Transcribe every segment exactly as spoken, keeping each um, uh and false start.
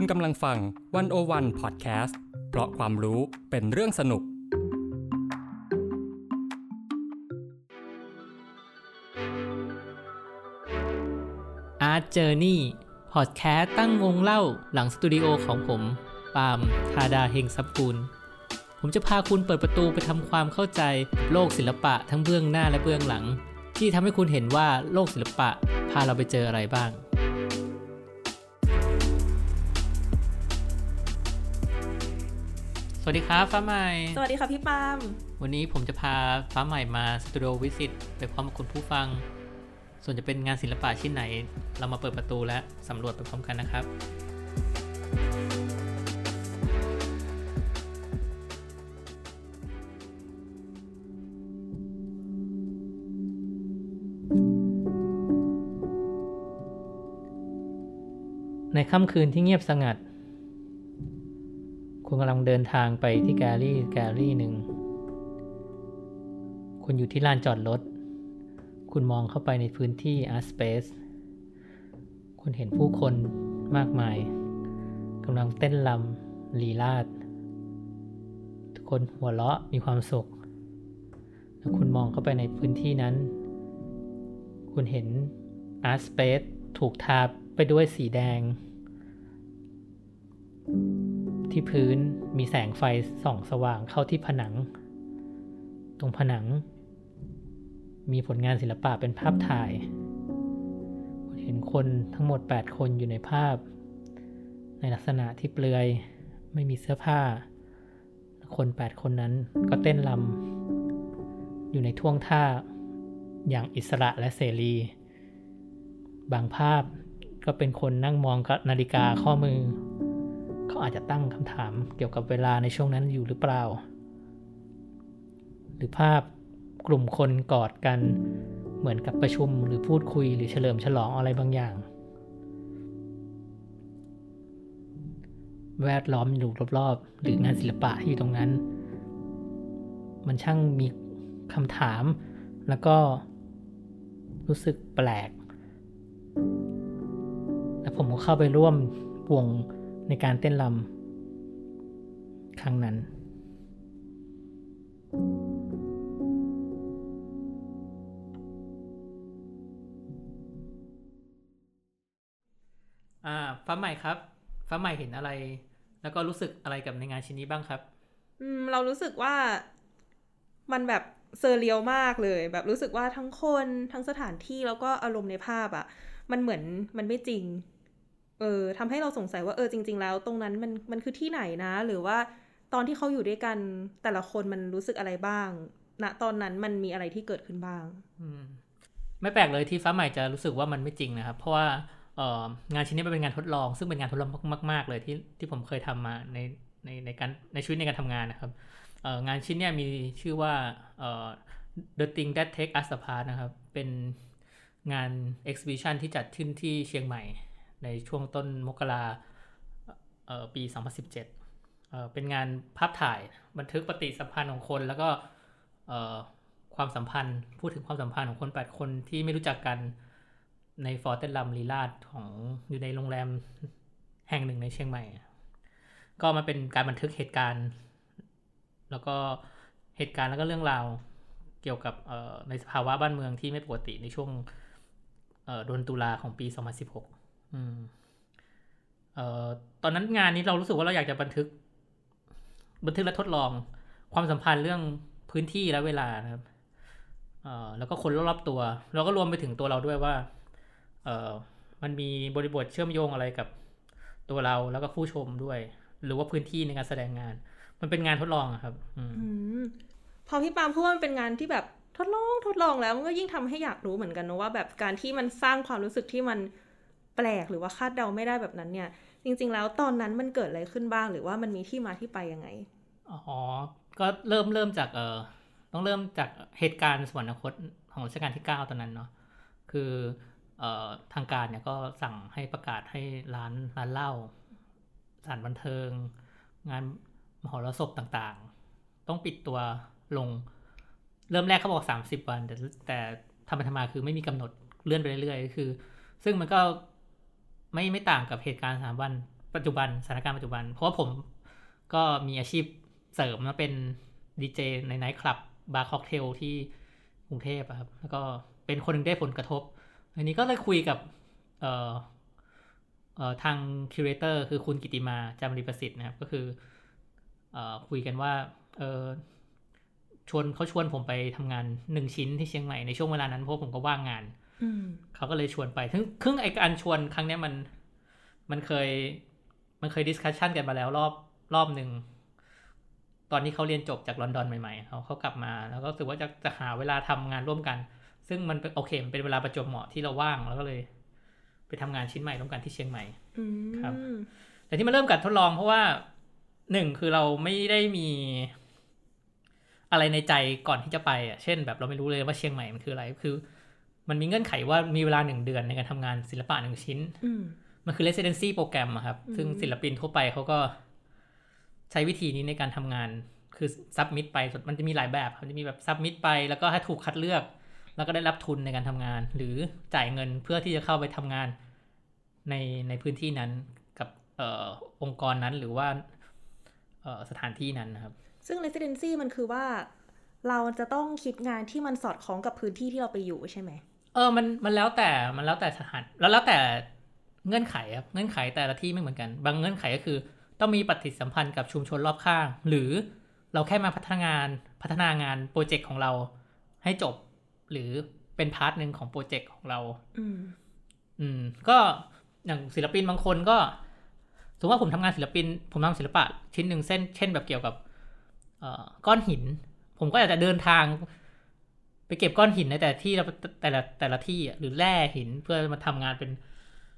คุณกำลังฟังหนึ่งศูนย์หนึ่ง Podcast เพราะความรู้เป็นเรื่องสนุกArt Journey Podcast ตั้งวงเล่าหลังสตูดิโอของผมปาล์มธาดาเฮงทรัพย์กุลผมจะพาคุณเปิดประตูไปทำความเข้าใจโลกศิลปะทั้งเบื้องหน้าและเบื้องหลังที่ทำให้คุณเห็นว่าโลกศิลปะพาเราไปเจออะไรบ้างสวัสดีครับฟ้าใหม่สวัสดีครับพี่ปาล์มวันนี้ผมจะพาฟ้าใหม่มาสตูดิโอวิสิตไปพร้อมกับคุณผู้ฟังส่วนจะเป็นงานศิลปะชิ้นไหนเรามาเปิดประตูและสำรวจไปพร้อมกันนะครับในค่ำคืนที่เงียบสงัดคุณกำลังเดินทางไปที่แกลลี่แกลลี่หนึ่งคุณอยู่ที่ลานจอดรถคุณมองเข้าไปในพื้นที่ Art Space คุณเห็นผู้คนมากมายกำลังเต้นรำลีลาศทุกคนหัวเราะมีความสุขแล้วคุณมองเข้าไปในพื้นที่นั้นคุณเห็น Art Space ถูกทาไปด้วยสีแดงที่พื้นมีแสงไฟส่องสว่างเข้าที่ผนังตรงผนังมีผลงานศิลปะเป็นภาพถ่ายคุณเห็นคนทั้งหมดแปดคนอยู่ในภาพในลักษณะที่เปลือยไม่มีเสื้อผ้าคนแปดคนนั้นก็เต้นรำอยู่ในท่วงท่าอย่างอิสระและเสรีบางภาพก็เป็นคนนั่งมองนาฬิกาข้อมือเขาอาจจะตั้งคำถามเกี่ยวกับเวลาในช่วงนั้นอยู่หรือเปล่าหรือภาพกลุ่มคนกอดกันเหมือนกับประชุมหรือพูดคุยหรือเฉลิมฉลองอะไรบางอย่างแวดล้อมอยู่รอบๆหรืองานศิลปะที่อยู่ตรงนั้นมันช่างมีคำถามแล้วก็รู้สึกแปลกและผมก็เข้าไปร่วมวงในการเต้นรำครั้งนั้นฟ้าใหม่ครับฟ้าใหม่เห็นอะไรแล้วก็รู้สึกอะไรกับในงานชิ้นนี้บ้างครับอืมเรารู้สึกว่ามันแบบเซอร์เรียลมากเลยแบบรู้สึกว่าทั้งคนทั้งสถานที่แล้วก็อารมณ์ในภาพอ่ะมันเหมือนมันไม่จริงเออทำให้เราสงสัยว่าเออจริงๆแล้วตรงนั้นมันมันคือที่ไหนนะหรือว่าตอนที่เขาอยู่ด้วยกันแต่ละคนมันรู้สึกอะไรบ้างณนะตอนนั้นมันมีอะไรที่เกิดขึ้นบ้างอืมไม่แปลกเลยที่ฟ้าใหม่จะรู้สึกว่ามันไม่จริงนะครับเพราะว่าเอ่องานชิ้นนี้เป็นงานทดลองซึ่งเป็นงานทดลองมากๆเลยที่ที่ผมเคยทำมาในในในการในชีวิตในการทำงานนะครับเอ่องานชิ้นนี้มีชื่อว่าเอ่อ The Things That Take Us Apart นะครับเป็นงาน exhibition ที่จัดขึ้นที่เชียงใหม่ในช่วงต้นมกราเอ่อปีสองพันสิบเจ็ดเอ่อเป็นงานภาพถ่ายบันทึกปฏิสัมพันธ์ของคนแล้วก็เอ่อความสัมพันธ์พูดถึงความสัมพันธ์ของคนแปดคนที่ไม่รู้จักกันในฟอร์เต้นลำลีลาศของอยู่ในโรงแรมแห่งหนึ่งในเชียงใหม่ก็มันเป็นการบันทึกเหตุการณ์แล้วก็เหตุการณ์แล้วก็เรื่องราวเกี่ยวกับในสภาวะบ้านเมืองที่ไม่ปกติในช่วงเดือนตุลาของปีสองพันสิบหกอืมเอ่อตอนนั้นงานนี้เรารู้สึกว่าเราอยากจะบันทึกบันทึกและทดลองความสัมพันธ์เรื่องพื้นที่และเวลานะครับเอ่อแล้วก็คนรอบๆตัวแล้วก็รวมไปถึงตัวเราด้วยว่าเอ่อมันมีบริบทเชื่อมโยงอะไรกับตัวเราแล้วก็ผู้ชมด้วยหรือว่าพื้นที่ในการแสดงงานมันเป็นงานทดลองครับอืมพอพี่ปาล์มพูดว่ามันเป็นงานที่แบบทดลองทดลองแล้วมันก็ยิ่งทำให้อยากรู้เหมือนกันนะว่าแบบการที่มันสร้างความรู้สึกที่มันแปลกหรือว่าคาดเดาไม่ได้แบบนั้นเนี่ยจริงๆแล้วตอนนั้นมันเกิดอะไรขึ้นบ้างหรือว่ามันมีที่มาที่ไปยังไงอ๋อก็เริ่มเริ่มจากเอ่อต้องเริ่มจากเหตุการณ์สวรรคตของรัชกาลที่เก้าตอนนั้นเนาะคือทางการเนี่ยก็สั่งให้ประกาศให้ร้านร้านเหล้าสถานบันเทิงงานมหรสพต่างๆต้องปิดตัวลงเริ่มแรกเขาบอกสามสิบวันแต่แต่ทำไปทำมาคือไม่มีกำหนดเลื่อนไปเรื่อยๆคือซึ่งมันก็ไม่ไม่ต่างกับเหตุการณ์สามวัน ปัจจุบันสถานการณ์ปัจจุบันเพราะว่าผมก็มีอาชีพเสริมนะเป็นดีเจในไนท์คลับบาร์ค็อกเทลที่กรุงเทพครับแล้วก็เป็นคนนึงได้ผลกระทบอันนี้ก็เลยคุยกับเอ่อเอ่อทางคิวเรเตอร์คือคุณกิติมาจามรีประสิทธิ์นะครับก็คือเอ่อคุยกันว่าเอ่อชวนเขาชวนผมไปทำงานหนึ่งชิ้นที่เชียงใหม่ในช่วงเวลานั้นเพราะผมก็ว่างงานเขาก็เลยชวนไปซึ่งครึ่งไอ้การชวนครั้งนี้มันมันเคยมันเคยดิสคัชชั่นกันมาแล้วรอบรอบนึงตอนนี้เขาเรียนจบจากลอนดอนใหม่ๆเขาเขากลับมาแล้วก็รู้สึกว่าจะจะหาเวลาทำงานร่วมกันซึ่งมันโอเคมันเป็นเวลาประจวบเหมาะที่เราว่างแล้วก็เลยไปทำงานชิ้นใหม่ร่วมกันที่เชียงใหม่ครับแต่ที่มาเริ่มการทดลองเพราะว่าหนึ่งคือเราไม่ได้มีอะไรในใจก่อนที่จะไปอ่ะเช่นแบบเราไม่รู้เลยว่าเชียงใหม่มันคืออะไรคือมันมีเงื่อนไขว่ามีเวลาหนึ่งเดือนในการทำงานศิลปะหนึ่งชิ้นมันคือ residency program อะครับซึ่งศิลปินทั่วไปเขาก็ใช้วิธีนี้ในการทำงานคือซับมิตไปมันจะมีหลายแบบมันจะมีแบบซับมิตไปแล้วก็ให้ถูกคัดเลือกแล้วก็ได้รับทุนในการทำงานหรือจ่ายเงินเพื่อที่จะเข้าไปทำงานในในพื้นที่นั้นกับเอ่อองค์กรนั้นหรือว่าเอ่อสถานที่นั้นนะครับซึ่ง residency มันคือว่าเราจะต้องคิดงานที่มันสอดคล้องกับพื้นที่ที่เราไปอยู่ใช่ไหมเออมันมันแล้วแต่มันแล้วแต่สถานแล้วแล้วแต่เงื่อนไขครับเงื่อนไขแต่ละที่ไม่เหมือนกันบางเงื่อนไขก็คือต้องมีปฏิสัมพันธ์กับชุมชนรอบข้างหรือเราแค่มาพัฒนางานพัฒนางานโปรเจกต์ของเราให้จบหรือเป็นพาร์ทนึงของโปรเจกต์ของเราอืมอืมก็อย่างศิลปินบางคนก็สมมติว่าผมทำงานศิลปินผมทำศิลปะชิ้นนึงเส้นเช่นแบบเกี่ยวกับเอ่อก้อนหินผมก็อาจจะเดินทางไปเก็บก้อนหินในแต่ที่แต่ละแต่ละที่หรือแร่หินเพื่อมาทำงานเป็น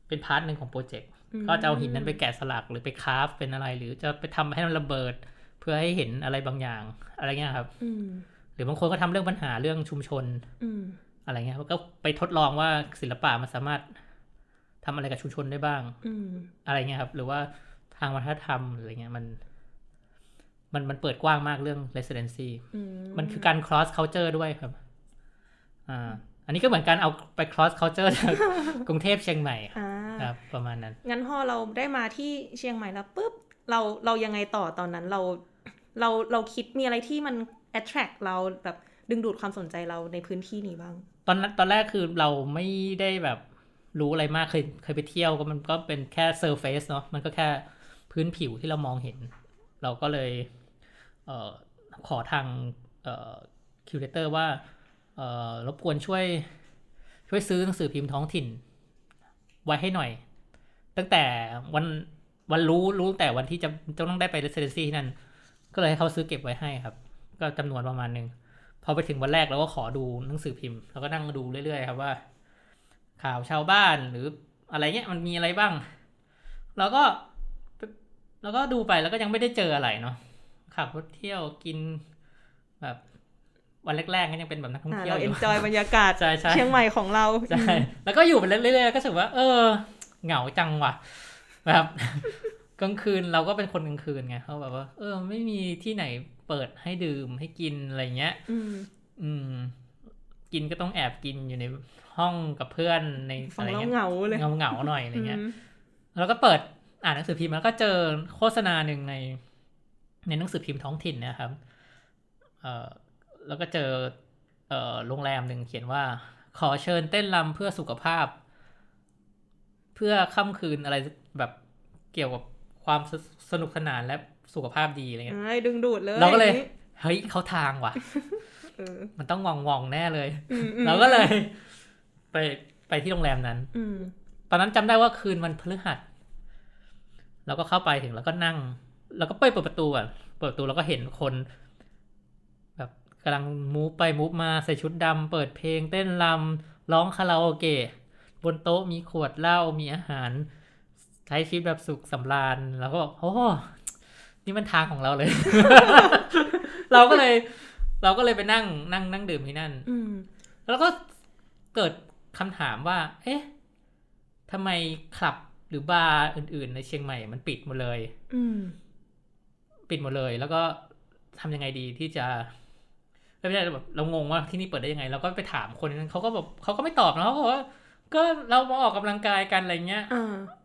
เป็นพาร์ทนึงของโปรเจกต์ก็จะเอาหินนั้นไปแกะสลักหรือไปคราฟเป็นอะไรหรือจะไปทำให้มันระเบิดเพื่อให้เห็นอะไรบางอย่างอะไรเงี้ยครับหรือบางคนก็ทำเรื่องปัญหาเรื่องชุมชนอะไรเงี้ยก็ไปทดลองว่าศิลปะมันสามารถทำอะไรกับชุมชนได้บ้างอะไรเงี้ยครับหรือว่าทางวัฒนธรรมอะไรเงี้ยมันมันมันเปิดกว้างมากเรื่อง residency มันคือการ cross culture ด้วยครับอ่าอันนี้ก็เหมือนกันเอาไป cross culture จากกรุงเทพเชียงใหม่ครับประมาณนั้นงั้นพอเราได้มาที่เชียงใหม่แล้วปุ๊บเราเรายังไงต่อตอนนั้นเราเราเราคิดมีอะไรที่มัน attract เราแบบดึงดูดความสนใจเราในพื้นที่นี้บ้างตอนนั้นตอนแรกคือเราไม่ได้แบบรู้อะไรมากเคยเคยไปเที่ยวก็มันก็เป็นแค่ surface เนาะมันก็แค่พื้นผิวที่เรามองเห็นเราก็เลยเอ่อขอทางเอ่อ curator ว่าเอ่อรบกวนช่วยช่วยซื้อหนังสือพิมพ์ท้องถิ่นไว้ให้หน่อยตั้งแต่วันวันรู้รู้แต่วันที่จะต้องได้ไป residency ที่นั่นก็เลยให้เขาซื้อเก็บไว้ให้ครับก็จำนวนประมาณนึงพอไปถึงวันแรกเราก็ขอดูหนังสือพิมพ์แล้วก็นั่งดูเรื่อยๆครับว่าข่าวชาวบ้านหรืออะไรเงี้ยมันมีอะไรบ้างแล้วก็แล้วก็ดูไปแล้วก็ยังไม่ได้เจออะไรเนาะขับรถเที่ยวกินแบบวันแรกๆก็ยังเป็นแบบนักท่องเที่ยวอยู่เราเอ็นจอยบรรยากาศเชียงใหม่ของเราใช่แล้วก็อยู่ไปเรื่อยๆก็รู้สึกว่าเออเหงาจังว่ะแบบกลางคืนเราก็เป็นคนกลางคืนไงเขาแบบว่าเออไม่มีที่ไหนเปิดให้ดื่มให้กินอะไรเงี้ยอืมกินก็ต้องแอบกินอยู่ในห้องกับเพื่อนในอะไรเงี้ยเหงาเลยเหงาๆหน่อยอะไรเงี้ยแล้วก็เปิดอ่านหนังสือพิมพ์แล้วก็เจอโฆษณาหนึ่งในในหนังสือพิมพ์ท้องถิ่นนะครับเอ่อแล้วก็เจอเอ่อโรงแรมหนึ่งเขียนว่าขอเชิญเต้นรำเพื่อสุขภาพเพื่อค่ำคืนอะไรแบบเกี่ยวกับความสนุกสนานและสุขภาพดีอะไรเงี้ยดึงดูดเลยเราก็เลยเฮ้ยเขาทางว่ะ มันต้องงองๆแน่เลยเราก็เลยไปไปที่โรงแรมนั้นตอนนั้นจำได้ว่าคืนวันพฤหัสเราก็เข้าไปถึงแล้วก็นั่งแล้วก็ไปเปิดประตูอ่ะเปิดประตูแล้วก็เห็นคนแบบกำลังมูฟไปมูฟมาใส่ชุดดำเปิดเพลงเต้นรำร้องคาราโอเกะบนโต๊ะมีขวดเหล้ามีอาหารใช้ชีวิตแบบสุขสำราญแล้วก็โอ้นี่มันทางของเราเลย เราก็เลยเราก็เลยไปนั่งนั่งนั่งดื่มที่นั่นแล้วก็เกิดคำถามว่าเอ๊ะทำไมคลับหรือบาร์อื่นๆในเชียงใหม่มันปิดหมดเลยปิดหมดเลยแล้วก็ทำยังไงดีที่จะไม่ได้แบบเรางงว่าที่นี่เปิดได้ยังไงเราก็ไปถามคนนั้นเขาก็แบบเขาก็ไม่ตอบนะเขาบอกว่าก็เรามาออกกำลังกายกันอะไรเงี้ย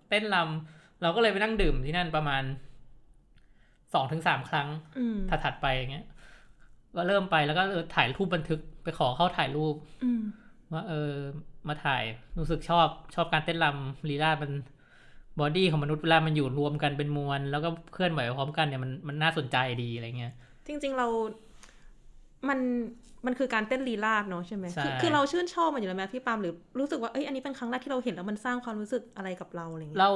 เต้นรำ เราก็เลยไปนั่งดื่มที่นั่นประมาณ สองถึงสาม ครั้งถัดๆไปอย่างเงี้ยก็เริ่มไปแล้วก็ถ่ายรูปบันทึกไปขอเข้าถ่ายรูปว่าเออมาถ่ายรู้สึกชอบชอบการเต้นรำลีลามันบอดี้ของมนุษย์เวลามันอยู่รวมกันเป็นมวลแล้วก็เคลื่อนไหวพร้อมกันเนี่ยมันมันน่าสนใจดีอะไรเงี้ยจริงๆเรามันมันคือการเต้นลีลาดเนาะใช่ไหม คือ, คือเราชื่นชอบมันอยู่แล้วไหมพี่ปาล์มหรือรู้สึกว่าเอ้ยอันนี้เป็นครั้งแรกที่เราเห็นแล้วมันสร้างความรู้สึกอะไรกับเราอะไรเงี้ยเรา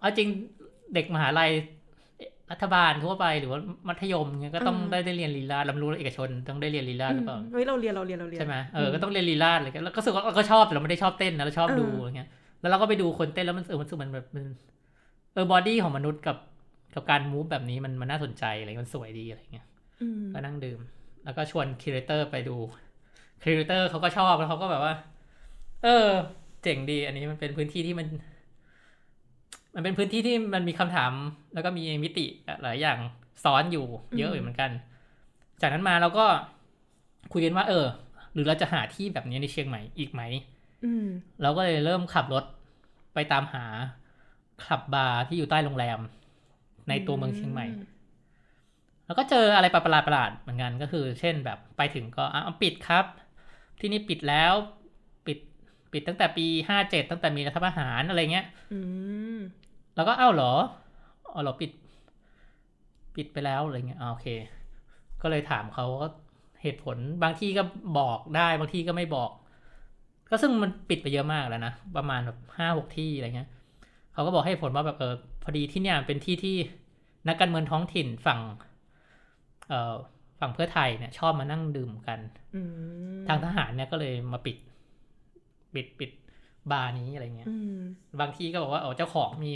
เอาจริงเด็กมหาลัยรัฐบาลทั่วไปหรือว่ามัธยมเงี้ยก็ต้องได้ได้เรียนลีลาดเรารู้เอกชนต้องได้เรียนลีลาดหรือเปล่าเฮ้ยเราเรียนเราเรียนเราเรียนใช่ไหมเออก็ต้องเรียนลีลาดเลยแล้วก็รู้สึกว่าเราก็ชอบแต่เราไม่ได้ชอบเต้นนะเราชอบดูอะไรเงี้ยแล้วเราก็ไปดูคนเต้นแล้วมันเออมันมันแบบเออบอดี้ของมนุษย์กับกับการมูฟแบบนี้มันมันน่าสนใจอะไรมันสวยดีอะไรเงี้ยก็นั่งดื่มแล้วก็ชวนครีเอเตอร์ไปดูครีเอเตอร์เขาก็ชอบแล้วเขาก็แบบว่าเออเจ๋งดีอันนี้มันเป็นพื้นที่ที่มันมันเป็นพื้นที่ที่มันมีคำถามแล้วก็มีมิติหลายอย่างซ้อนอยู่เยอะเหมือนกันจากนั้นมาเราก็คุยกันว่าเออหรือเราจะหาที่แบบนี้ในเชียงใหม่อีกไหมเราก็เลยเริ่มขับรถไปตามหาคลับบาร์ที่อยู่ใต้โรงแรมในตัวเมืองเชียงใหม่แล้วก็เจออะไรประหลาดๆเหมือนกันก็คือเช่นแบบไปถึงก็อ้าวปิดครับที่นี่ปิดแล้วปิดปิดตั้งแต่ปีห้าเจ็ดตั้งแต่มีรัฐประหารอะไรเงี้ยแล้วก็อ้าวเหรออ๋อเหรอปิดปิดไปแล้วอะไรเงี้ยโอเคก็เลยถามเขาก็เหตุผลบางที่ก็บอกได้บางที่ก็ไม่บอกก็ซึ่งมันปิดไปเยอะมากแล้วนะประมาณแบบห้าหกที่อะไรเงี้ยเขาก็บอกให้ผลว่าแบบเออพอดีที่เนี่ยเป็นที่ที่นักการเมืองท้องถิ่นฝั่งเอ่อฝั่งเพื่อไทยเนี่ยชอบมานั่งดื่มกันทางทหารเนี่ยก็เลยมาปิดปิดปิดบาร์นี้อะไรเงี้ยบางที่ก็บอกว่าเออเจ้าของมี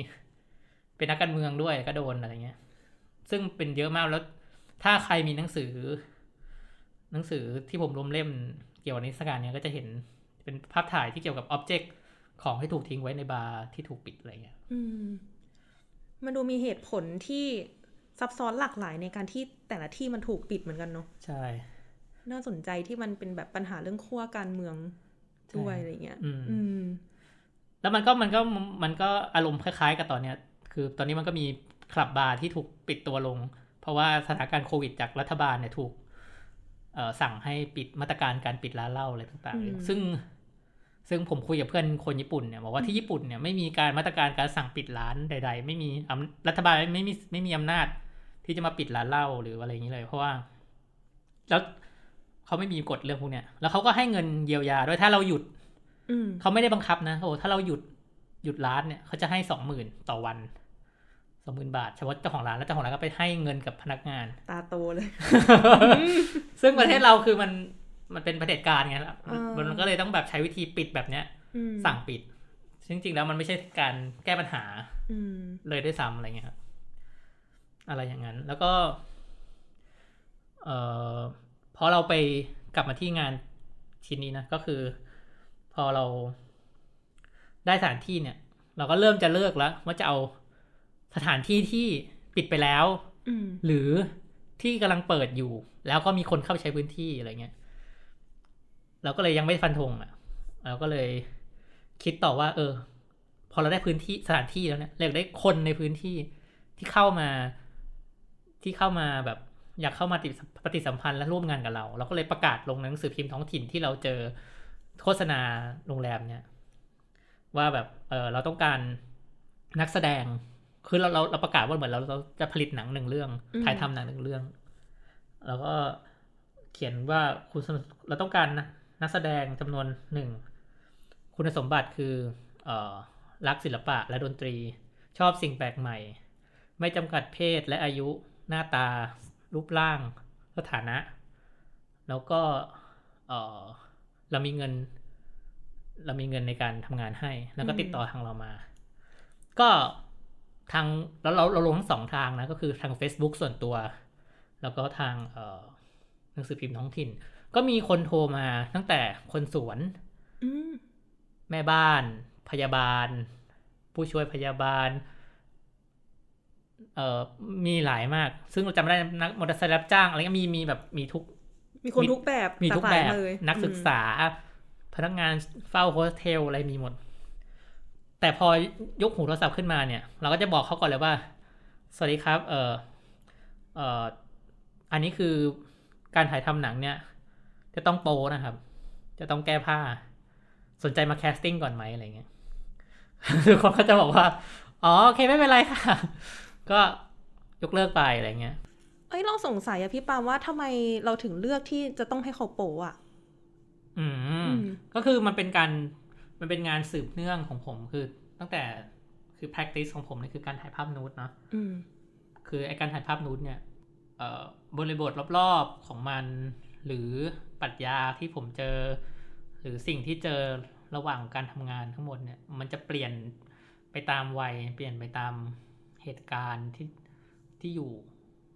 เป็นนักการเมืองด้วยก็โดนอะไรเงี้ยซึ่งเป็นเยอะมากแล้วถ้าใครมีหนังสือหนังสือที่ผมรวมเล่มเกี่ยวกับนิทรรศการเนี่ยก็จะเห็นเป็นภาพถ่ายที่เกี่ยวกับอ็อบเจกต์ของที่ถูกทิ้งไว้ในบาร์ที่ถูกปิดอะไรเงี้ยมันดูมีเหตุผลที่ซับซ้อนหลากหลายในการที่แต่ละที่มันถูกปิดเหมือนกันเนาะใช่น่าสนใจที่มันเป็นแบบปัญหาเรื่องขั้วการเมืองด้วยอะไรเงี้ยอืมแล้วมันก็มันก็มันก็อารมณ์คล้ายๆกับตอนเนี้ยคือตอนนี้มันก็มีคลับบาร์ที่ถูกปิดตัวลงเพราะว่าสถานการณ์โควิดจากรัฐบาลเนี่ยถูกเอ่อสั่งให้ปิดมาตรการการปิดร้านเหล้าอะไรต่างๆซึ่งซึ่งผมคุยกับเพื่อนคนญี่ปุ่นเนี่ยบอกว่าที่ญี่ปุ่นเนี่ยไม่มีการมาตรการการสั่งปิดร้านใดๆไม่มีรัฐบาลไม่มีไม่มีอำนาจที่จะมาปิดร้านเหล้าหรืออะไรอย่างนี้เลยเพราะว่าแล้วเขาไม่มีกฎเรื่องพวกเนี้ยแล้วเขาก็ให้เงินเยียวยาด้วยถ้าเราหยุดเขาไม่ได้บังคับนะโอ้ถ้าเราหยุดหยุดร้านเนี่ยเขาจะให้สองหมื่นต่อวันสองหมื่นบาทเฉพาะเจ้าของร้านแล้วเจ้าของร้านก็ไปให้เงินกับพนักงานตาโตเลย ซึ่งประเทศเราคือมันมันเป็นเผด็จการไงล่ะมันก็เลยต้องแบบใช้วิธีปิดแบบเนี้ยสั่งปิดจริงๆแล้วมันไม่ใช่การแก้ปัญหาเลยด้วยซ้ำอะไรเงี้ยครับอะไรอย่างนั้นแล้วก็เอ่อพอเราไปกลับมาที่งานชิ้นนี้นะก็คือพอเราได้สถานที่เนี่ยเราก็เริ่มจะเลือกแล้วว่าจะเอาสถานที่ที่ปิดไปแล้วหรือที่กำลังเปิดอยู่แล้วก็มีคนเข้าไปใช้พื้นที่อะไรเงี้ยเราก็เลยยังไม่ฟันธงอ่ะเราก็เลยคิดต่อว่าเออพอเราได้พื้นที่สถานที่แล้วเนี่ยเราได้คนในพื้นที่ที่เข้ามาที่เข้ามาแบบอยากเข้ามาปฏิสัมพันธ์และร่วมงานกับเราเราก็เลยประกาศลงหนังสือพิมพ์ท้องถิ่นที่เราเจอโฆษณาโรงแรมเนี่ยว่าแบบเออเราต้องการนักแสดงคือเราเราเราประกาศว่าเหมือนเราเราจะผลิตหนังหนึ่งเรื่องถ่ายทำหนังหนึ่งเรื่องแล้วก็เขียนว่าคุณเราต้องการนะนักแสดงจำนวนหนึ่งคุณสมบัติคือเอ่อรักศิลปะและดนตรีชอบสิ่งแปลกใหม่ไม่จำกัดเพศและอายุหน้าตารูปร่างสถานะแล้วก็เอ่อเรามีเงินเรามีเงินในการทำงานให้แล้วก็ติดต่อทางเรามาก็ทางแล้วเราเราลงทั้งสองทางนะก็คือทาง Facebook ส่วนตัวแล้วก็ทางเอ่อหนังสือพิมพ์ท้องถิ่นก็มีคนโทรมาตั้งแต่คนสวนแม่บ้านพยาบาลผู้ช่วยพยาบาลเอ่อมีหลายมากซึ่งเราจำได้นักมอเตอร์ไซค์รับจ้างอะไรก็มีมีแบบมีทุกมีคนทุกแบบมีทุกแบบนักศึกษาพนักงานเฝ้าโฮสเทลอะไรมีหมด แต่พอยกหูโทรศัพท์ขึ้นมาเนี่ยเราก็จะบอกเขาก่อนเลยว่าสวัสดีครับเอ่อเอ่ออันนี้คือการถ่ายทำหนังเนี่ยจะต้องโปนะครับจะต้องแก้ผ้าสนใจมาแคสติ้งก่อนไหมอะไรเงี้ยทุกคนก็จะบอกว่าอ๋อโอเคไม่เป็นไรค่ะก็ยกเลิกไปอะไรเงี้ยเอ้ยเราสงสัยอะพี่ปามว่าทำไมเราถึงเลือกที่จะต้องให้เขาโปอะอืมก็คือมันเป็นการมันเป็นงานสืบเนื่องของผมคือตั้งแต่คือ practice ของผมเนี่ยคือการถ่ายภาพนูดเนาะคือไอ้การถ่ายภาพนูดเนี่ยบริบทรอบๆของมันหรือปรัชญาที่ผมเจอหรือสิ่งที่เจอระหว่างการทำงานทั้งหมดเนี่ยมันจะเปลี่ยนไปตามวัยเปลี่ยนไปตามเหตุการณ์ที่ที่อยู่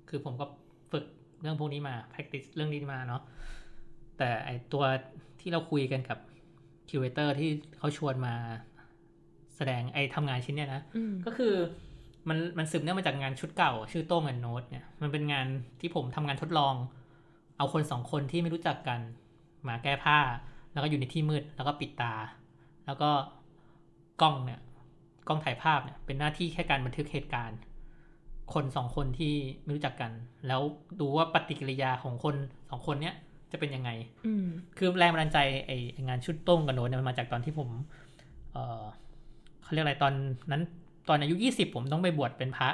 คือผมก็ฝึกเรื่องพวกนี้มา practice เรื่องนี้มาเนาะแต่ไอตัวที่เราคุยกันกับคิวเรเตอร์ที่เขาชวนมาแสดงไอ้ทำงานชิ้นเนี้ยนะก็คือมันมันสืบเนื่องมาจากงานชุดเก่าชื่อโต้งกับโน้ตเนี่ยมันเป็นงานที่ผมทำงานทดลองเอาคนสองคนที่ไม่รู้จักกันมาแก้ผ้าแล้วก็อยู่ในที่มืดแล้วก็ปิดตาแล้วก็กล้องเนี่ยกล้องถ่ายภาพเนี่ยเป็นหน้าที่แค่การบันทึกเหตุการณ์คนสองคนที่ไม่รู้จักกันแล้วดูว่าปฏิกิริยาของคนสองคนเนี้ยจะเป็นยังไงคือแรงบันดาลใจไองานชุดโต้งกับโน้ตเนี่ยมันมาจากตอนที่ผมเอ่อเขาเรียกอะไรตอนนั้นตอนอายุยี่สิบผมต้องไปบวชเป็นพระ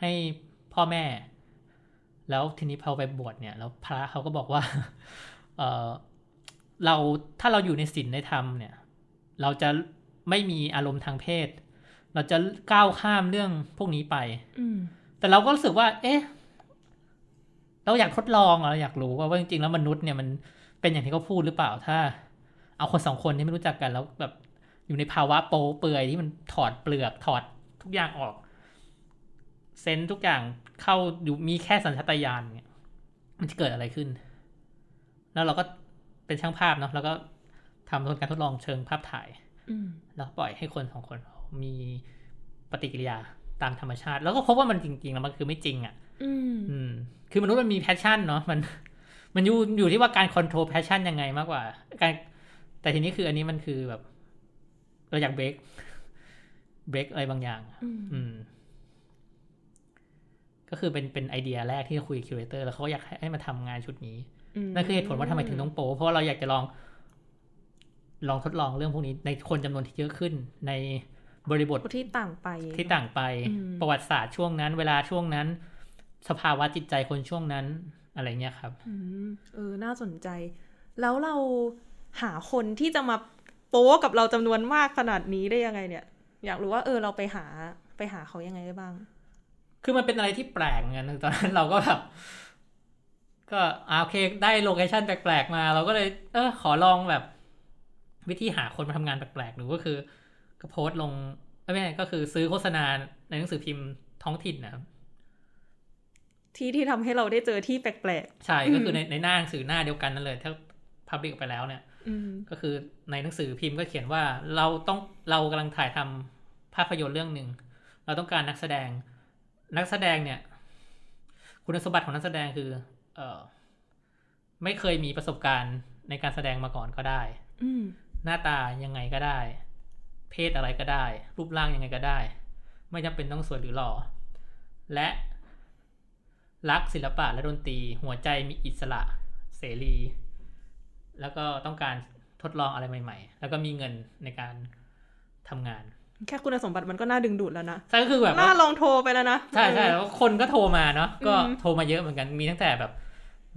ให้พ่อแม่แล้วทีนี้พอไปบวชเนี่ยแล้วพระเขาก็บอกว่าเอ่อเราถ้าเราอยู่ในศีลในธรรมเนี่ยเราจะไม่มีอารมณ์ทางเพศเราจะก้าวข้ามเรื่องพวกนี้ไปแต่เราก็รู้สึกว่าเอ๊ะเราอยากทดลองเราอยากรู้ว่าจริงๆแล้วมนุษย์เนี่ยมันเป็นอย่างที่เขาพูดหรือเปล่าถ้าเอาคนสองคนที่ไม่รู้จักกันแล้วแบบอยู่ในภาวะโป๊เปื่อยที่มันถอดเปลือกถอดทุกอย่างออกเซนทุกอย่างเข้าอยู่มีแค่สัญชาตญาณเนี่ยมันจะเกิดอะไรขึ้นแล้วเราก็เป็นช่างภาพเนาะแล้วก็ทำการทดลองเชิงภาพถ่ายแล้วปล่อยให้คนสองคนมีปฏิกิริยาตามธรรมชาติแล้วก็พบว่ามันจริงๆแล้วมันคือไม่จริงอ่ะคือมนุษย์มันมีแพชชั่นเนาะมันมันอยู่อยู่ที่ว่าการคอนโทรลแพชชั่นยังไงมากกว่าการแต่ทีนี้คืออันนี้มันคือแบบเราอยากเบรกเบรกอะไรบางอย่างอืมก็คือเป็นเป็นไอเดียแรกที่คุยกับคิวเรเตอร์แล้วเขาอยากให้มาทำงานชุดนี้นั่นคือเหตุผลว่าทำไมถึงต้องโปเพราะว่าเราอยากจะลองลองทดลองเรื่องพวกนี้ในคนจำนวนที่เยอะขึ้นในบริบทที่ต่างไปที่ต่างไปประวัติศาสตร์ช่วงนั้นเวลาช่วงนั้นสภาวะจิตใจคนช่วงนั้นอะไรเงี้ยครับเออน่าสนใจแล้วเราหาคนที่จะมาโป๊กับเราจำนวนมากขนาดนี้ได้ยังไงเนี่ยอยากรู้ว่าเออเราไปหาไปหาเขายังไงได้บ้างคือมันเป็นอะไรที่แปลกเหมือนกันตอนนั้นเราก็แบบก็โอเคได้โลเคชั่นแปลกๆมาเราก็เลยเออขอลองแบบวิธีหาคนมาทำงานแปลกๆดูก็คือก็โพสต์ลงไม่ไม่ก็คือซื้อโฆษณาในหนังสือพิมพ์ท้องถิ่นนะครับที่ที่ทำให้เราได้เจอที่แปลกๆใช่ก็คือในในหน้าหนังสือหน้าเดียวกันนั่นเลยถ้าพับลิกไปแล้วเนี่ยก็คือในหนังสือพิมพ์ก็เขียนว่าเราต้องเรากำลังถ่ายทำภาพยนตร์เรื่องหนึ่งเราต้องการนักแสดงนักแสดงเนี่ยคุณสมบัติของนักแสดงคือเอ่อไม่เคยมีประสบการณ์ในการแสดงมาก่อนก็ได้หน้าตายังไงก็ได้เพศอะไรก็ได้รูปร่างยังไงก็ได้ไม่จำเป็นต้องสวยหรือหล่อและรักศิลปะและดนตรีหัวใจมีอิสระเสรีแล้วก็ต้องการทดลองอะไรใหม่ๆแล้วก็มีเงินในการทำงานแค่คุณสมบัติมันก็น่าดึงดูดแล้วนะใช่ก็คือแบบน่าลองโทรไปแล้วนะใช่ใช่แล้วคนก็โทรมาเนาะก็โทรมาเยอะเหมือนกันมีตั้งแต่แบบ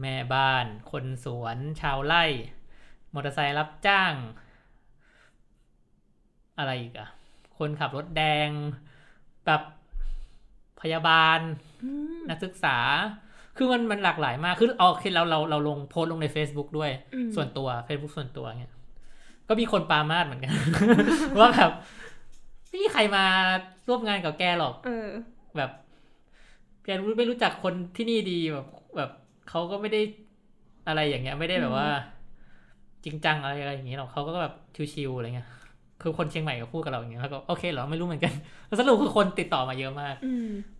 แม่บ้านคนสวนชาวไร่มอเตอร์ไซค์รับจ้างอะไรอีกอะคนขับรถแดงแบบพยาบาลนักศึกษาคือมันมันหลากหลายมากคืออ๋อคือเราเราเราลงโพสต์ลงใน Facebook ด้วยส่วนตัว Facebook ส่วนตัวเงี้ยก็มีคนปามาดเหมือนกัน ว่าแบบไม่มีใครมาร่วมงานกับแกหรอกเออแบบแกไม่รู้จักคนที่นี่ดีแบบแบบเขาก็ไม่ได้อะไรอย่างเงี้ยไม่ได้แบบว่าจริงจังอะไรอะไรอย่างงี้หรอกเขาก็แบบชิวๆอะไรเงี้ยคือคนเชียงใหม่ก็พูดกับเราอย่างเงี้ยแล้วก็โอเคเหรอไม่รู้เหมือนกันแล้วสรุปคือคนติดต่อมาเยอะมาก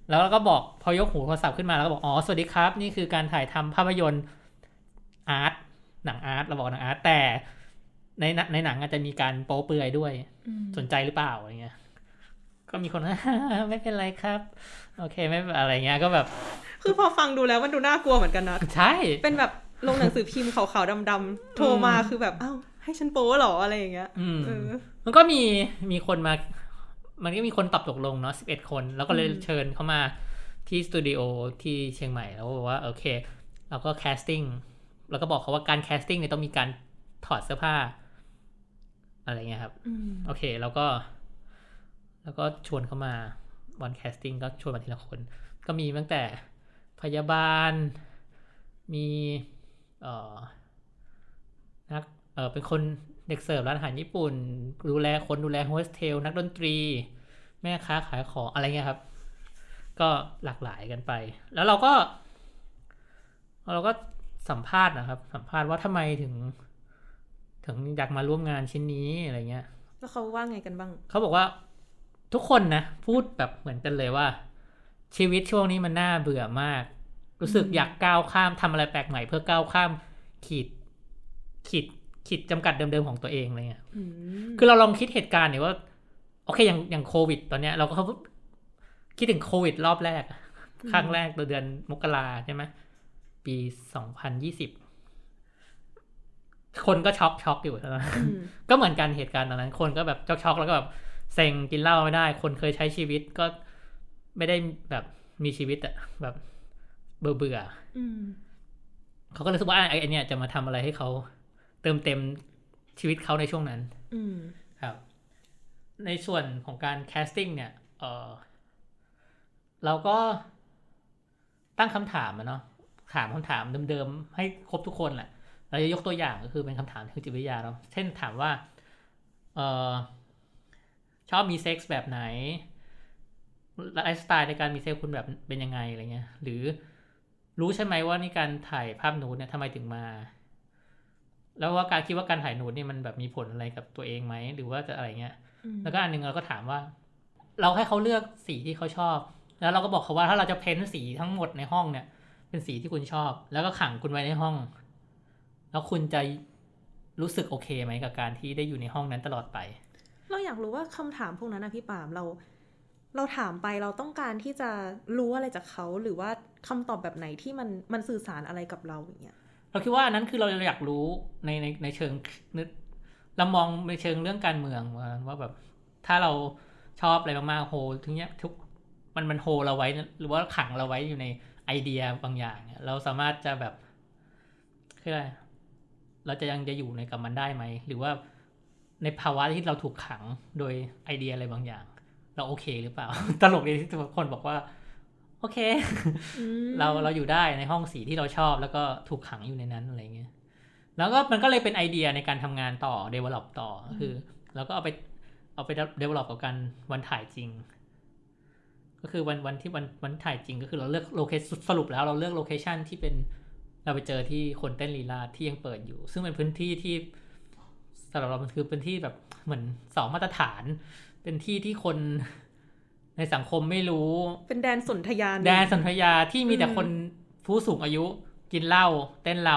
แล้วก็บอกพอยกหูโทรศัพท์ขึ้นมาแล้วก็บอกอ๋อสวัสดีครับนี่คือการถ่ายทำภาพยนตร์อาร์ตหนังอาร์ตเราบอกหนังอาร์ตแต่ ในในหนังอาจจะมีการโป๊เปื่อยด้วยสนใจหรือเปล่าอะไรเงี้ยก็มีคนไม่เป็นไรครับโอเคไม่อะไรเงี้ยก็แบบคือพอฟังดูแล้วมันดูน่ากลัวเหมือนกันนะใช่เป็นแบบลงหนังสือพิมพ์ขาวๆดำๆโทรมาคือแบบอ้าวให้ฉันโป๊เหรออะไรอย่างเงี้ยมันก็มีมีคนมามันก็มีคนตอบตกลงเนาะสิบเอ็ดคนแล้วก็เลยเชิญเข้ามาที่สตูดิโอที่เชียงใหม่แล้วบอกว่าโอเคเราก็แคสติ้งแล้วก็บอกเขาว่าการแคสติ้งเนี่ยต้องมีการถอดเสื้อผ้าอะไรเงี้ยครับโอเคแล้วก็แล้วก็ชวนเข้ามาวันแคสติ้งก็ชวนมาทีละคนก็มีตั้งแต่พยาบาลมีเอ่อนักเอ่อเป็นคนเด็กเสิร์ฟร้านอาหารญี่ปุ่นดูแลคนดูแลโฮสเทลนักดนตรีแม่ค้าขายของอะไรเงี้ยครับก็หลากหลายกันไปแล้วเราก็เราก็สัมภาษณ์นะครับสัมภาษณ์ว่าทำไมถึงถึงอยากมาร่วมงานชิ้นนี้อะไรเงี้ยแล้วเขาว่าไงกันบ้างเขาบอกว่าทุกคนนะพูดแบบเหมือนกันเลยว่าชีวิตช่วงนี้มันน่าเบื่อมากรู้สึกอยากก้าวข้ามทำอะไรแปลกใหม่เพื่อก้าวข้ามขีดขีดขีดจำกัดเดิมๆของตัวเองอะไรเงี้ยคือเราลองคิดเหตุการณ์เนี่ยว่าโอเคอย่างอย่างโควิดตอนเนี้ยเราก็คิดถึงโควิดรอบแรกครั้งแรกเดือนมกราใช่ไหมปีสองพันยี่สิบคนก็ช็อกช็อกอยู่นะก็เหมือนกันเหตุการณ์ตอนนั้นคนก็แบบช็อกช็อกแล้วก็แบบเซ็งกินเหล้าไม่ได้คนเคยใช้ชีวิตก็ไม่ได้แบบมีชีวิตอะแบบเบื่อเบื่อเขาก็เลยรู้สึกว่าไอ้เนี่ยจะมาทำอะไรให้เขาเติมเต็มชีวิตเขาในช่วงนั้นครับในส่วนของการแคสติ้งเนี่ย เอ่อ เราก็ตั้งคำถามอะเนาะถามคำถามเดิมๆให้ครบทุกคนแหละเราจะยกตัวอย่างก็คือเป็นคำถามทางจิตวิทยาเราเช่นถามว่าเอ่อชอบมีเซ็กส์แบบไหนไลฟ์สไตล์ในการมีเซ็กส์คุณแบบเป็นยังไงอะไรเงี้ยหรือรู้ใช่ไหมว่านี่การถ่ายภาพนูดเนี่ยทำไมถึงมาแล้วว่าการคิดว่าการถ่ายนูดเนี่ยมันแบบมีผลอะไรกับตัวเองไหมหรือว่าจะอะไรเงี้ยแล้วก็อันนึงเราก็ถามว่าเราให้เขาเลือกสีที่เขาชอบแล้วเราก็บอกเขาว่าถ้าเราจะเพ้นท์สีทั้งหมดในห้องเนี่ยเป็นสีที่คุณชอบแล้วก็ขังคุณไว้ในห้องแล้วคุณจะรู้สึกโอเคไหมกับการที่ได้อยู่ในห้องนั้นตลอดไปเราอยากรู้ว่าคำถามพวกนั้นนะพี่ปามเราเราถามไปเราต้องการที่จะรู้อะไรจากเขาหรือว่าคำตอบแบบไหนที่มันมันสื่อสารอะไรกับเราอย่างเงี้ยเราคิดว่าอันนั้นคือเราอยากรู้ในในในเชิงเรามองในเชิงเรื่องการเมืองว่าแบบถ้าเราชอบอะไรมากๆโฮทุกเนี้ยทุกมันมันโฮเราไว้หรือว่าขังเราไว้อยู่ในไอเดียบางอย่างเนี่ยเราสามารถจะแบบคืออะไรเราจะยังจะอยู่ในกับมันได้ไหมหรือว่าในภาวะที่เราถูกขังโดยไอเดียอะไรบางอย่างเราโอเคหรือเปล่าตลกเลยที่คนบอกว่าโอเคเราเราอยู่ได้ในห้องสีที่เราชอบแล้วก็ถูกขังอยู่ในนั้นอะไรเงี้ยแล้วก็มันก็เลยเป็นไอเดียในการทำงานต่อ develop ต่อคือเราก็เอาไปเอาไป develop กับการวันถ่ายจริงก็คือวันวันที่วันวันถ่ายจริงก็คือเราเลือกโลเคชั่นสรุปแล้วเราเลือกโลเคชั่นที่เป็นเราไปเจอที่คนเต้นลีลาที่ยังเปิดอยู่ซึ่งเป็นพื้นที่ที่สำหรับเรามันคือเป็นที่แบบเหมือนสองมาตรฐานเป็นที่ที่คนในสังคมไม่รู้เป็นแดนสนธยาแดนสนธยาที่มีแต่คนผู้สูงอายุกินเหล้าเต้นร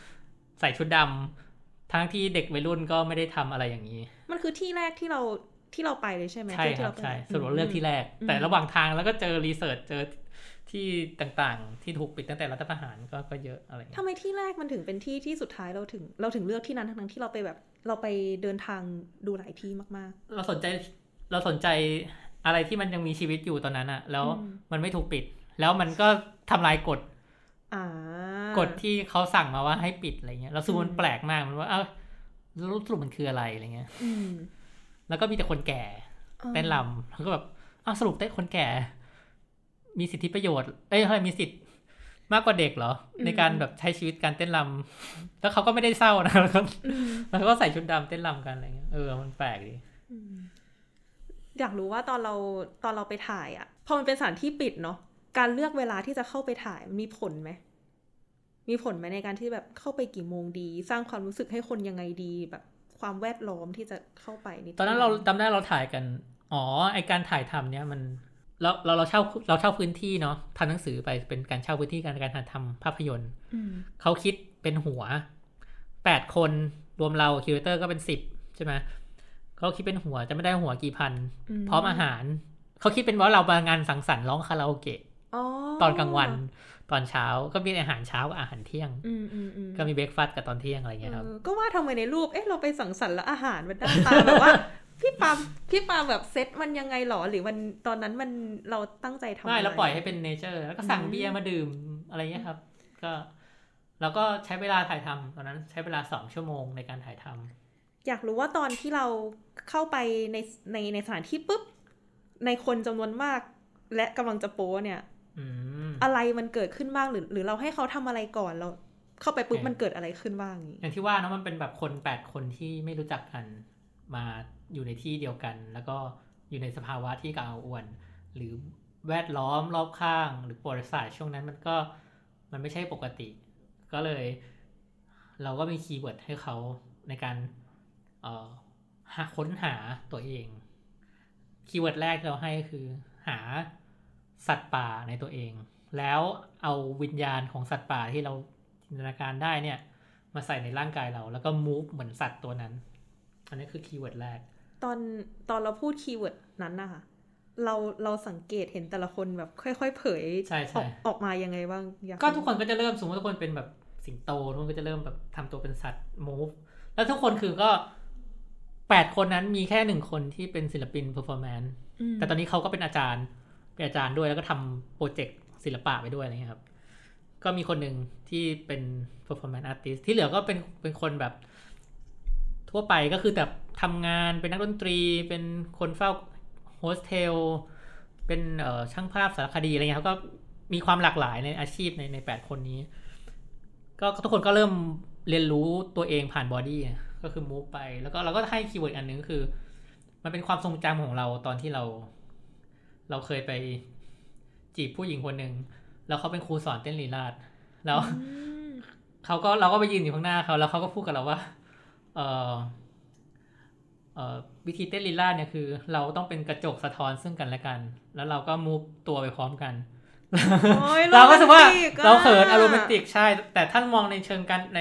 ำใส่ชุดดำทั้งที่เด็กวัยรุ่นก็ไม่ได้ทำอะไรอย่างนี้มันคือที่แรกที่เราที่เราไปเลยใช่ไหมใช่ครับใช่สรุปเลือกที่แรกแต่ระหว่างทางแล้วก็เจอรีเสิร์ชเจอที่ต่างๆที่ถูกปิดตั้งแต่รัฐประหารก็ก็เยอะอะไรทำไมที่แรกมันถึงเป็นที่ที่สุดท้ายเราถึงเราถึงเลือกที่นั้นทั้งที่เราไปแบบเราไปเดินทางดูหลายที่มากๆเราสนใจเราสนใจอะไรที่มันยังมีชีวิตอยู่ตอนนั้นอะแล้วมันไม่ถูกปิดแล้วมันก็ทำลายกฎกฎที่เขาสั่งมาว่าให้ปิดอะไรเงี้ยเราสูมันแปลกมากมันว่าเอ้าสรุปมันคืออะไรอะไรเงี้ยแล้วก็มีแต่คนแก่เต้นรำแล้วก็แบบอ้าวสรุปเต้นคนแก่มีสิทธิประโยชน์เอ้ยมีสิทธิมากกว่าเด็กเหรอในการแบบใช้ชีวิตการเต้นรำแล้วเขาก็ไม่ได้เศร้านะแล้วก็ใส่ชุดดำเต้นรำกันอะไรเงี้ยเออมันแปลกดีอยากรู้ว่าตอนเราตอนเราไปถ่ายอ่ะพอมันเป็นสถานที่ปิดเนาะการเลือกเวลาที่จะเข้าไปถ่ายมีผลไหมมีผลไหมในการที่แบบเข้าไปกี่โมงดีสร้างความรู้สึกให้คนยังไงดีแบบความแวดล้อมที่จะเข้าไปนี่ตอนนั้นเราจำได้เราถ่ายกันอ๋อไอการถ่ายทำเนี้ยมันเราเราเราเช่าเราเช่าพื้นที่เนาะทำหนังสือไปเป็นการเช่าพื้นที่การการถ่ายทำภาพยนตร์เขาคิดเป็นหัวแปดคน รวมเราคิวเรเตอร์ก็เป็นสิบใช่ไหมเขาคิดเป็นหัวจะไม่ได้หัวกี่พันพร้อมอาหารเขาคิดเป็นว่าเรามางานสังสรรค์ร้องคาราโอเกะตอนกลางวันตอนเช้าก็มีอาหารเช้ากับอาหารเที่ยงก็มีเบรกฟาสต์กับตอนเที่ยงอะไรเงี้ยครับก็ว่าทำไมในรูปเอ๊ะเราไปสังสรรค์แล้วอาหารมันหน้าตาแบบว่าพี่ปาพี่ปาแบบเซตมันยังไงหรอหรือมันตอนนั้นมันเราตั้งใจทำไม่เราปล่อยให้เป็นเนเจอร์แล้วก็สั่งเบียร์มาดื่มอะไรเงี้ยครับก็แล้วก็ใช้เวลาถ่ายทำตอนนั้นใช้เวลาสองชั่วโมงในการถ่ายทำอยากรู้ว่าตอนที่เราเข้าไปในในในสถานที่ปุ๊บในคนจำนวนมากและกำลังจะโป๊เนี่ย อ, อะไรมันเกิดขึ้นบ้างหรือหรือเราให้เขาทำอะไรก่อนเราเข้าไปปุ๊บมันเกิดอะไรขึ้นบ้างอย่างที่ว่านะมันเป็นแบบคนแปดคนที่ไม่รู้จักกันมาอยู่ในที่เดียวกันแล้วก็อยู่ในสภาวะที่กล่าวอ้วนหรือแวดล้อมรอบข้างหรือประวัติศาสตร์ช่วงนั้นมันก็มันไม่ใช่ปกติก็เลยเราก็มีคีย์เวิร์ดให้เขาในการเอ่อหาค้นหาตัวเองคีย์เวิร์ดแรกเราให้คือหาสัตว์ป่าในตัวเองแล้วเอาวิญญาณของสัตว์ป่าที่เราจินตนาการได้เนี่ยมาใส่ในร่างกายเราแล้วก็มูฟเหมือนสัตว์ตัวนั้นอันนี้คือคีย์เวิร์ดแรกตอนตอนเราพูดคีย์เวิร์ดนั้นนะคะเราเราสังเกตเห็นแต่ละคนแบบค่อยๆเผยออกออกมายังไงบ้างก็ทุกคนก็จะเริ่มสมมติทุกคนเป็นแบบสิงโตทุกคนก็จะเริ่มแบบทำตัวเป็นสัตว์มูฟแล้วทุกคนคือก็แปดคนนั้นมีแค่หนึ่งคนที่เป็นศิลปินเพอร์ฟอร์แมนซ์แต่ตอนนี้เขาก็เป็นอาจารย์เป็นอาจารย์ด้วยแล้วก็ทำโปรเจกต์ศิลปะไปด้วยอะไรเงี้ยครับก็มีคนหนึ่งที่เป็นเพอร์ฟอร์แมนซ์อาร์ติสต์ที่เหลือก็เป็นเป็นคนแบบทั่วไปก็คือแบบทำงานเป็นนักดนตรีเป็นคนเฝ้าโฮสเทลเป็นช่างภาพสารคดีอะไรเงี้ยก็มีความหลากหลายในอาชีพในในแปดคนนี้ก็ทุกคนก็เริ่มเรียนรู้ตัวเองผ่านบอดี้ก็คือมูฟไปแล้วก็เราก็ให้คีย์เวิร์ดอันนึงคือมันเป็นความทรงจำของเราตอนที่เราเราเคยไปจีบผู้หญิงคนนึงแล้วเขาเป็นครูสอนเต้นลีลาศแล้ว mm. เขาก็เราก็ไปยืนอยู่ข้างหน้าเขาแล้วเขาก็พูดกับเราว่าเอ่อวิธีเต้นลีลาศเนี่ยคือเราต้องเป็นกระจกสะท้อนซึ่งกันและกันแล้วเราก็มูฟตัวไปพร้อมกัน เราก็รู้สึกว่าเราเขินอโรแมนติกใช่แต่ท่านมองในเชิงการใน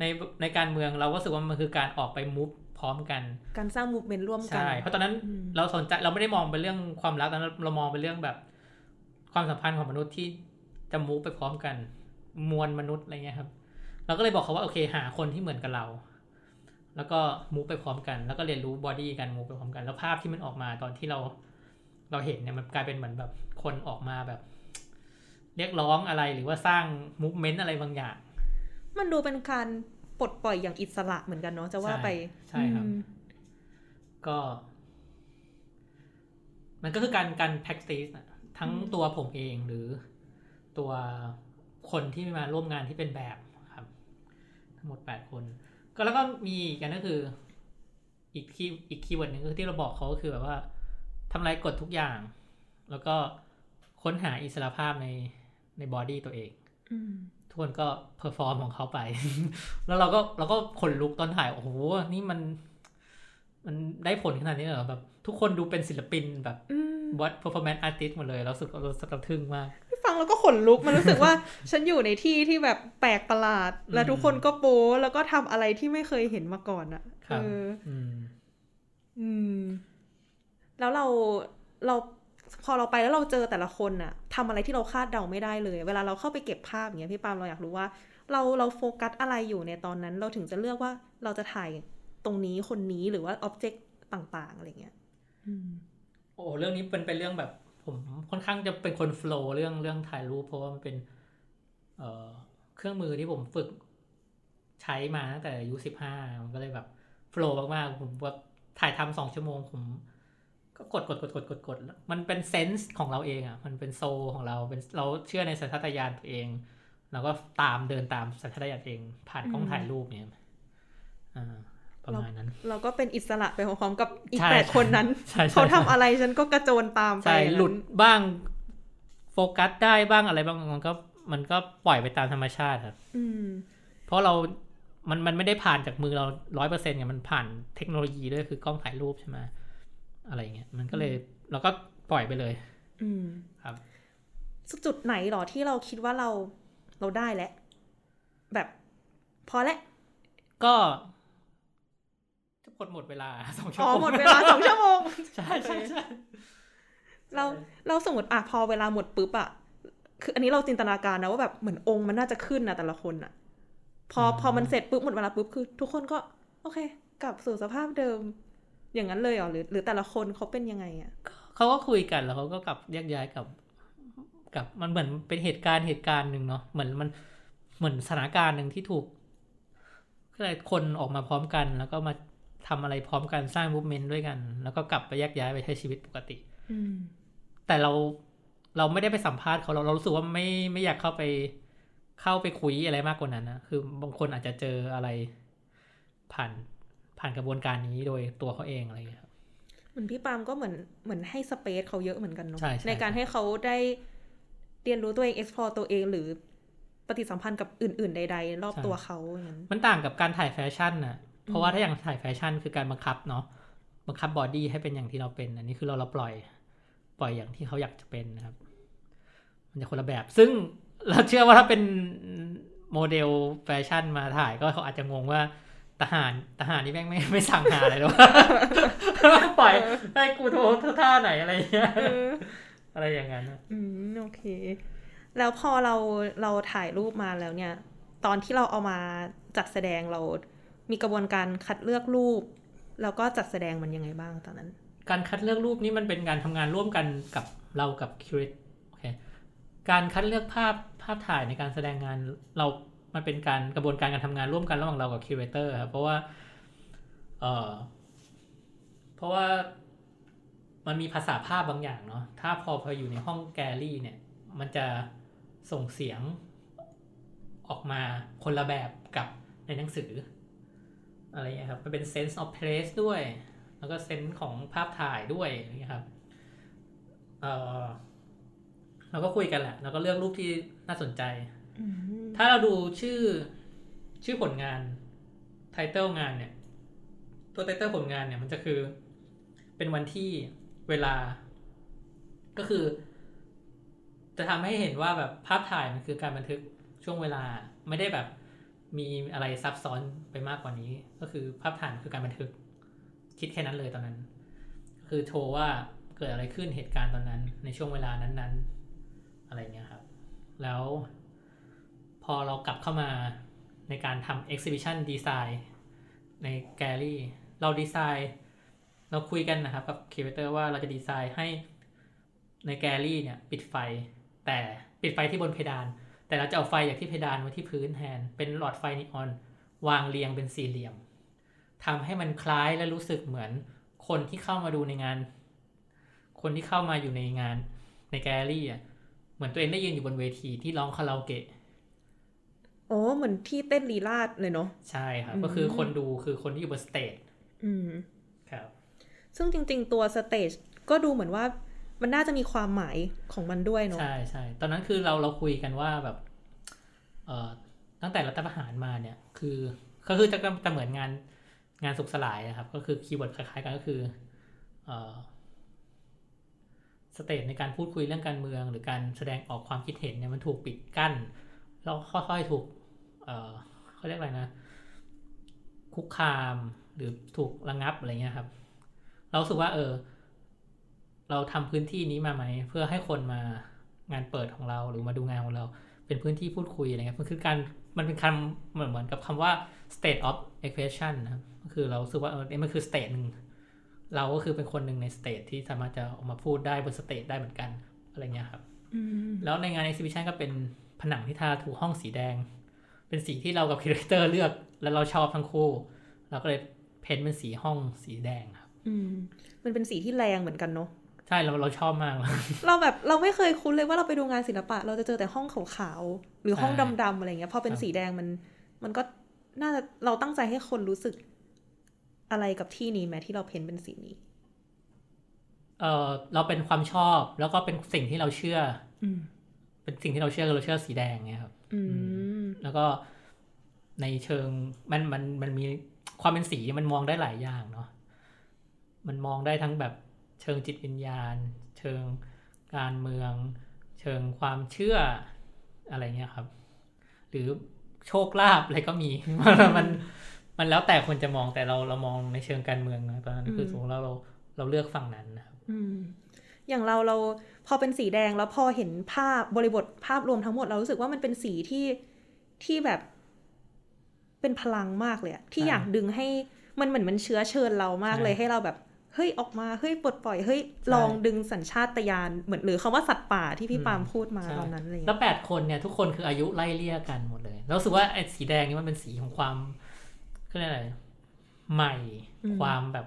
ในในการเมืองเราก็รู้สึกว่ามันคือการออกไปมูฟพร้อมกันการสร้างมูฟเมนต์ร่วมกันใช่เพราะตอนนั้นเราสนใจเราไม่ได้มองเป็นเรื่องความรักแต่เรามองเป็นเรื่องแบบความสัมพันธ์ของมนุษย์ที่จะมูฟไปพร้อมกันมวลมนุษย์อะไรเงี้ยครับเราก็เลยบอกเขาว่าโอเคหาคนที่เหมือนกับเราแล้วก็มูฟไปพร้อมกันแล้วก็เรียนรู้บอดี้กันมูฟไปพร้อมกันแล้วภาพที่มันออกมาตอนที่เราเราเห็นเนี่ยมันกลายเป็นเหมือนแบบคนออกมาแบบเรียกร้องอะไรหรือว่าสร้างมูฟเมนต์อะไรบางอย่างมันดูเป็นการปลดปล่อยอย่างอิสระเหมือนกันเนาะจะว่าไปใช่ครับก็มันก็คือการการ practice ทั้งตัวผมเองหรือตัวคนที่มาร่วมงานที่เป็นแบบครับทั้งหมดแปดคนก็แล้วก็มีกันก็คืออีกคีย์อีกคีย์เวิร์ดนึงที่เราบอกเขาก็คือแบบว่าทำลายกฎทุกอย่างแล้วก็ค้นหาอิสรภาพในในบอดี้ตัวเองทุกคนก็เพอร์ฟอร์มของเขาไป แล้วเราก็เราก็ขนลุกตอนถ่ายโอ้โหนี่มันมันได้ผลขนาดนี้เหรอแบบทุกคนดูเป็นศิลปินแบบบอสเพอร์ฟอร์แมนซ์อาร์ติสต์หมดเลยเราสึกเราสะทึ่งมากฟังแล้วก็ขนลุกมันรู้สึกว่า ฉันอยู่ในที่ที่แบบแปลกประหลาดและทุกคนก็โป๊แล้วก็ทำอะไรที่ไม่เคยเห็นมาก่อนอ่ะครับ อ, อืมอืมแล้วเราเราพอเราไปแล้วเราเจอแต่ละคนอ่ะทำอะไรที่เราคาดเดาไม่ได้เลยเวลาเราเข้าไปเก็บภาพอย่างเงี้ยพี่ปาล์มเราอยากรู้ว่าเราเราโฟกัสอะไรอยู่ในตอนนั้นเราถึงจะเลือกว่าเราจะถ่ายตรงนี้คนนี้หรือว่าอ็อบเจกต์ต่างๆอะไรเงี้ยอืมโอ้เรื่องนี้เป็นเป็นเรื่องแบบผมค่อนข้างจะเป็นคนโฟลว์เรื่องเรื่องถ่ายรูปเพราะว่ามันเป็น เอ่อ เครื่องมือที่ผมฝึกใช้มาตั้งแต่อายุสิบห้ามันก็เลยแบบโฟลว์มากๆผมว่าถ่ายทำสองชั่วโมงผมก็กดกดกดกดกดกดมันเป็นเซนส์ของเราเองอ่ะมันเป็นโซลของเราเป็นเราเชื่อในสัญชาตญาณตัวเองแล้วก็ตามเดินตามสัญชาตญาณเองผ่านกล้องถ่ายรูปเนี่ยอ่าประมาณนั้นเราก็เป็นอิสระไปพร้อมๆกับอีกแปดคนนั้นเขาทำอะไรฉันก็กระโจนตามไปหลุดบ้างโฟกัสได้บ้างอะไรบ้างมันก็มันก็ปล่อยไปตามธรรมชาติครับเพราะเรามันมันไม่ได้ผ่านจากมือเรา ร้อยเปอร์เซ็นต์ เนี่ยมันผ่านเทคโนโลยีด้วยคือกล้องถ่ายรูปใช่ไหมอะไรเงี้ยมันก็เลยเราก็ปล่อยไปเลยครับจุดไหนหรอที่เราคิดว่าเราเราได้แล้วแบบพอแล้วก็ กดหมดเวลาสองชั่วโมงอ๋อหมดเวลาสองชั่วโมงใช่ๆๆเราเราสมมติอ่ะพอเวลาหมดปุ๊บอ่ะคืออันนี้เราจินตนาการนะว่าแบบเหมือนองค์มันน่าจะขึ้นนะแต่ละคนน่ะพอพอมันเสร็จปุ๊บหมดเวลาปุ๊บคือทุกคนก็โอเคกลับสู่สภาพเดิมอย่างนั้นเลยเหรอหรือหรือแต่ละคนเขาเป็นยังไงอ่ะเขาก็คุยกันแล้วเขาก็กลับแยกย้ายกับกับมันเหมือนเป็นเหตุการณ์เหตุการณ์นึงเนาะเหมือนมันเหมือนสถานการณ์นึงที่ถูกอะไรคนออกมาพร้อมกันแล้วก็มาทำอะไรพร้อมกันสร้างมูฟเมนต์ด้วยกันแล้วก็กลับไปแยกย้ายไปใช้ชีวิตปกติแต่เราเราไม่ได้ไปสัมภาษณ์เขาเราเรารู้สึกว่าไม่ไม่อยากเข้าไปเข้าไปคุยอะไรมากกว่านั้นนะคือบางคนอาจจะเจออะไรผ่านผ่านกระบวนการนี้โดยตัวเขาเองอะไรอย่างเงี้ยครับเหมือนพี่ปาล์มก็เหมือนเหมือนให้สเปซเขาเยอะเหมือนกันเนาะ ใ, ในการให้เขาได้เรียนรู้ตัวเอง explore ตัวเองหรือปฏิสัมพันธ์กับอื่นๆใดๆรอบตัวเขาอย่างนั้นมันต่างกับการถ่ายแฟชั่นน่ะเพราะว่าถ้าอย่างถ่ายแฟชั่นคือการบังคับเนาะบังคับบอดี้ให้เป็นอย่างที่เราเป็นอันนี้คือเราเราปล่อยปล่อยอย่างที่เขาอยากจะเป็นนะครับมันจะคนละแบบซึ่งเราเชื่อว่าถ้าเป็นโมเดลแฟชั่นมาถ่ายก็เขาอาจจะงงว่าทหารทหารนี่แม่งไม่ไม่สั่งหาอะไรหรอกปล่อยให้กูโทรท่าไหนอะไรเงี้ยอะไรอย่างนั้นอืมโอเคแล้วพอเราเราถ่ายรูปมาแล้วเนี่ยตอนที่เราเอามาจัดแสดงเรามีกระบวนการคัดเลือกรูปแล้วก็จัดแสดงมันยังไงบ้างตอนนั้นการคัดเลือกรูปนี่มันเป็นการทำงานร่วมกันกับเรากับคิวเรตโอเคการคัดเลือกภาพภาพถ่ายในการแสดงงานเรามันเป็นการกระบวนการการทำงานร่วมกันระหว่างเรากับคิวเรเตอร์ครับเพราะว่าเอ่อเพราะว่ามันมีภาษาภาพบางอย่างเนาะถ้าพอพออยู่ในห้องแกลลี่เนี่ยมันจะส่งเสียงออกมาคนละแบบกับในหนังสืออะไรเงี้ยครับมันเป็น sense of place ด้วยแล้วก็ sense ของภาพถ่ายด้วยนะครับเอ่อเราก็คุยกันแหละแล้วก็เลือกรูปที่น่าสนใจ mm-hmm. ถ้าเราดูชื่อชื่อผลงาน title งานเนี่ยตัว title ผลงานเนี่ยมันจะคือเป็นวันที่เวลาก็คือจะทำให้เห็นว่าแบบภาพถ่ายมันคือการบันทึกช่วงเวลาไม่ได้แบบมีอะไรซับซ้อนไปมากกว่านี้ก็คือภาพถ่ายคือการบันทึกคิดแค่นั้นเลยตอนนั้นคือโชว์ว่าเกิดอะไรขึ้นเหตุการณ์ตอนนั้นในช่วงเวลานั้นๆอะไรเงี้ยครับแล้วพอเรากลับเข้ามาในการทำ exhibition design ในแกลลี่เราดีไซน์เราคุยกันนะครับกับ curator ว่าเราจะดีไซน์ให้ในแกลลี่เนี่ยปิดไฟแต่ปิดไฟที่บนเพดานแต่เราจะเอาไฟจากที่เพดานมาที่พื้นแทนเป็นหลอดไฟนีออนวางเรียงเป็นสี่เหลี่ยมทำให้มันคล้ายและรู้สึกเหมือนคนที่เข้ามาดูในงานคนที่เข้ามาอยู่ในงานในแกลเลอรี่อ่ะเหมือนตัวเองได้ยืนอยู่บนเวทีที่ร้องคาราโอเกะโอ้เหมือนที่เต้นลีลาศเลยเนาะใช่ครับก็คือคนดูคือคนที่อยู่บนสเตจอืมครับซึ่งจริงๆตัวสเตจก็ดูเหมือนว่ามันน่าจะมีความหมายของมันด้วยเนาะใช่ใช่ตอนนั้นคือเราเราคุยกันว่าแบบเอ่อตั้งแต่รัฐประหารมาเนี่ยคือก็คือจะจะเหมือนงานงานสุขสลายนะครับก็คือคีย์เวิร์ดคล้ายๆกันก็คือเอ่อสเตจในการพูดคุยเรื่องการเมืองหรือการแสดงออกความคิดเห็นเนี่ยมันถูกปิดกั้นแล้วค่อยๆถูกเอ่อเขาเรียกอะไรนะคุกคามหรือถูกระงับอะไรเงี้ยครับเราสึกว่าเออเราทำพื้นที่นี้มาไหมเพื่อให้คนมางานเปิดของเราหรือมาดูงานของเราเป็นพื้นที่พูดคุยอะไรเงี้ยมันคือการมันเป็นคำเหมือนเหมือนกับคำว่า state of expression นะครับก็คือเราสึกว่าเออมันคือ state นึงเราก็คือเป็นคนหนึ่งใน state ที่สามารถจะออกมาพูดได้บน state ได้เหมือนกันอะไรเงี้ยครับ mm-hmm. แล้วในงาน exhibition ก็เป็นผนังที่ทาถูห้องสีแดงเป็นสีที่เรากับ curator เลือกและเราชอบทั้งคู่เราก็เลยเพ้นท์เป็นสีห้องสีแดงครับ mm-hmm. มันเป็นสีที่แรงเหมือนกันเนาะใช่เราเราชอบมาก เราแบบเราไม่เคยคุ้นเลยว่าเราไปดูงานศิลปะเราจะเจอแต่ห้องขาวๆหรือห้องดำๆอะไรเงี้ยพอเป็นสีแดงมันมันก็น่าจะเราตั้งใจให้คนรู้สึกอะไรกับที่นี้ไหมที่เราเพ้นเป็นสีนี้เออเราเป็นความชอบแล้วก็เป็นสิ่งที่เราเชื่อเป็นสิ่งที่เราเชื่อเราเชื่อสีแดงเงี้ยครับแล้วก็ในเชิงมันมันมันมีความเป็นสีมันมองได้หลายอย่างเนาะมันมองได้ทั้งแบบเชิงจิตวิญญาณเชิงการเมืองเชิงความเชื่ออะไรเงี้ยครับหรือโชคลาภอะไรก็มี มัน มันแล้วแต่คนจะมองแต่เราเรามองในเชิงการเมืองนะตอนนั้นคือสมมติเราเราเราเลือกฝั่งนั้นนะครับอย่างเราเราพอเป็นสีแดงแล้วพอเห็นภาพบริบทภาพรวมทั้งหมดเรารู้สึกว่ามันเป็นสีที่ที่แบบเป็นพลังมากเลยที่อยากดึงให้มันเหมือนมันเชื้อเชิญเรามากเลยให้เราแบบเฮ้ยออกมาเฮ้ยปลดปล่อยเฮ้ยลองดึงสัญชาตญาณเหมือนหรือคำว่าสัตว์ป่าที่พี่ปาล์มพูดมาตอนนั้นเลยแล้วแปดคนเนี่ยทุกคนคืออายุไล่เลี่ยกันหมดเลยแล้วรู้สึกว่าไอ้สีแดงนี่มันเป็นสีของความก็เรียกอะไรใหม่ความแบบ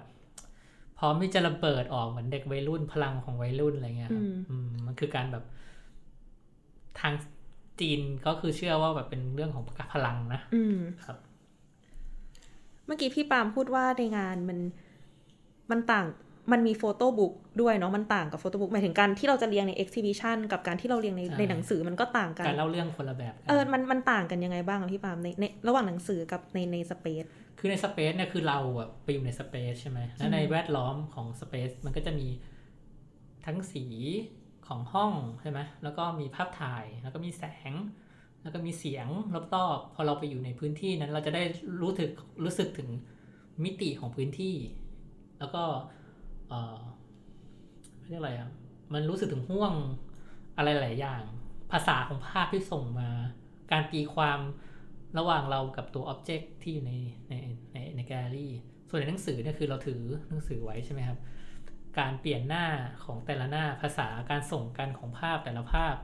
พร้อมที่จะระเบิดออกเหมือนเด็กวัยรุ่นพลังของวัยรุ่นอะไรเงี้ยอืมมันคือการแบบทางจีนก็คือเชื่อว่าแบบเป็นเรื่องของพลังนะครับเมื่อกี้พี่ปาล์มพูดว่าในงานมันมันต่างมันมีโฟโต้บุ๊กด้วยเนาะมันต่างกับโฟโต้บุ๊กหมายถึงการที่เราจะเรียงในเอ็กซิบิชันกับการที่เราเรียงในในหนังสือมันก็ต่างกันการเล่าเรื่องคนละแบบเออมันมันต่างกันยังไงบ้างพี่ปาล์มในในระหว่างหนังสือกับในในสเปซคือในสเปซเนี่ยคือเราอะไปอยู่ในสเปซใช่ไหมแล้วในแวดล้อมของสเปซมันก็จะมีทั้งสีของห้องใช่ไหมแล้วก็มีภาพถ่ายแล้วก็มีแสงแล้วก็มีเสียงรอบๆพอเราไปอยู่ในพื้นที่นั้นเราจะได้รู้ถึงรู้สึกถึงมิติของพื้นที่แล้วก็เอ่อเรียกอะไรอ่ะมันรู้สึกถึงห่วงอะไรหลายอย่างภาษาของภาพที่ส่งมาการตีความระหว่างเรากับตัวอ็อบเจกต์ที่อยู่ในในในในแกลเลอรี่ส่วนในหนังสือเนี่ยคือเราถือหนังสือไว้ใช่ไหมครับการเปลี่ยนหน้าของแต่ละหน้าภาษาการส่งกันของภาพแต่ละภาพ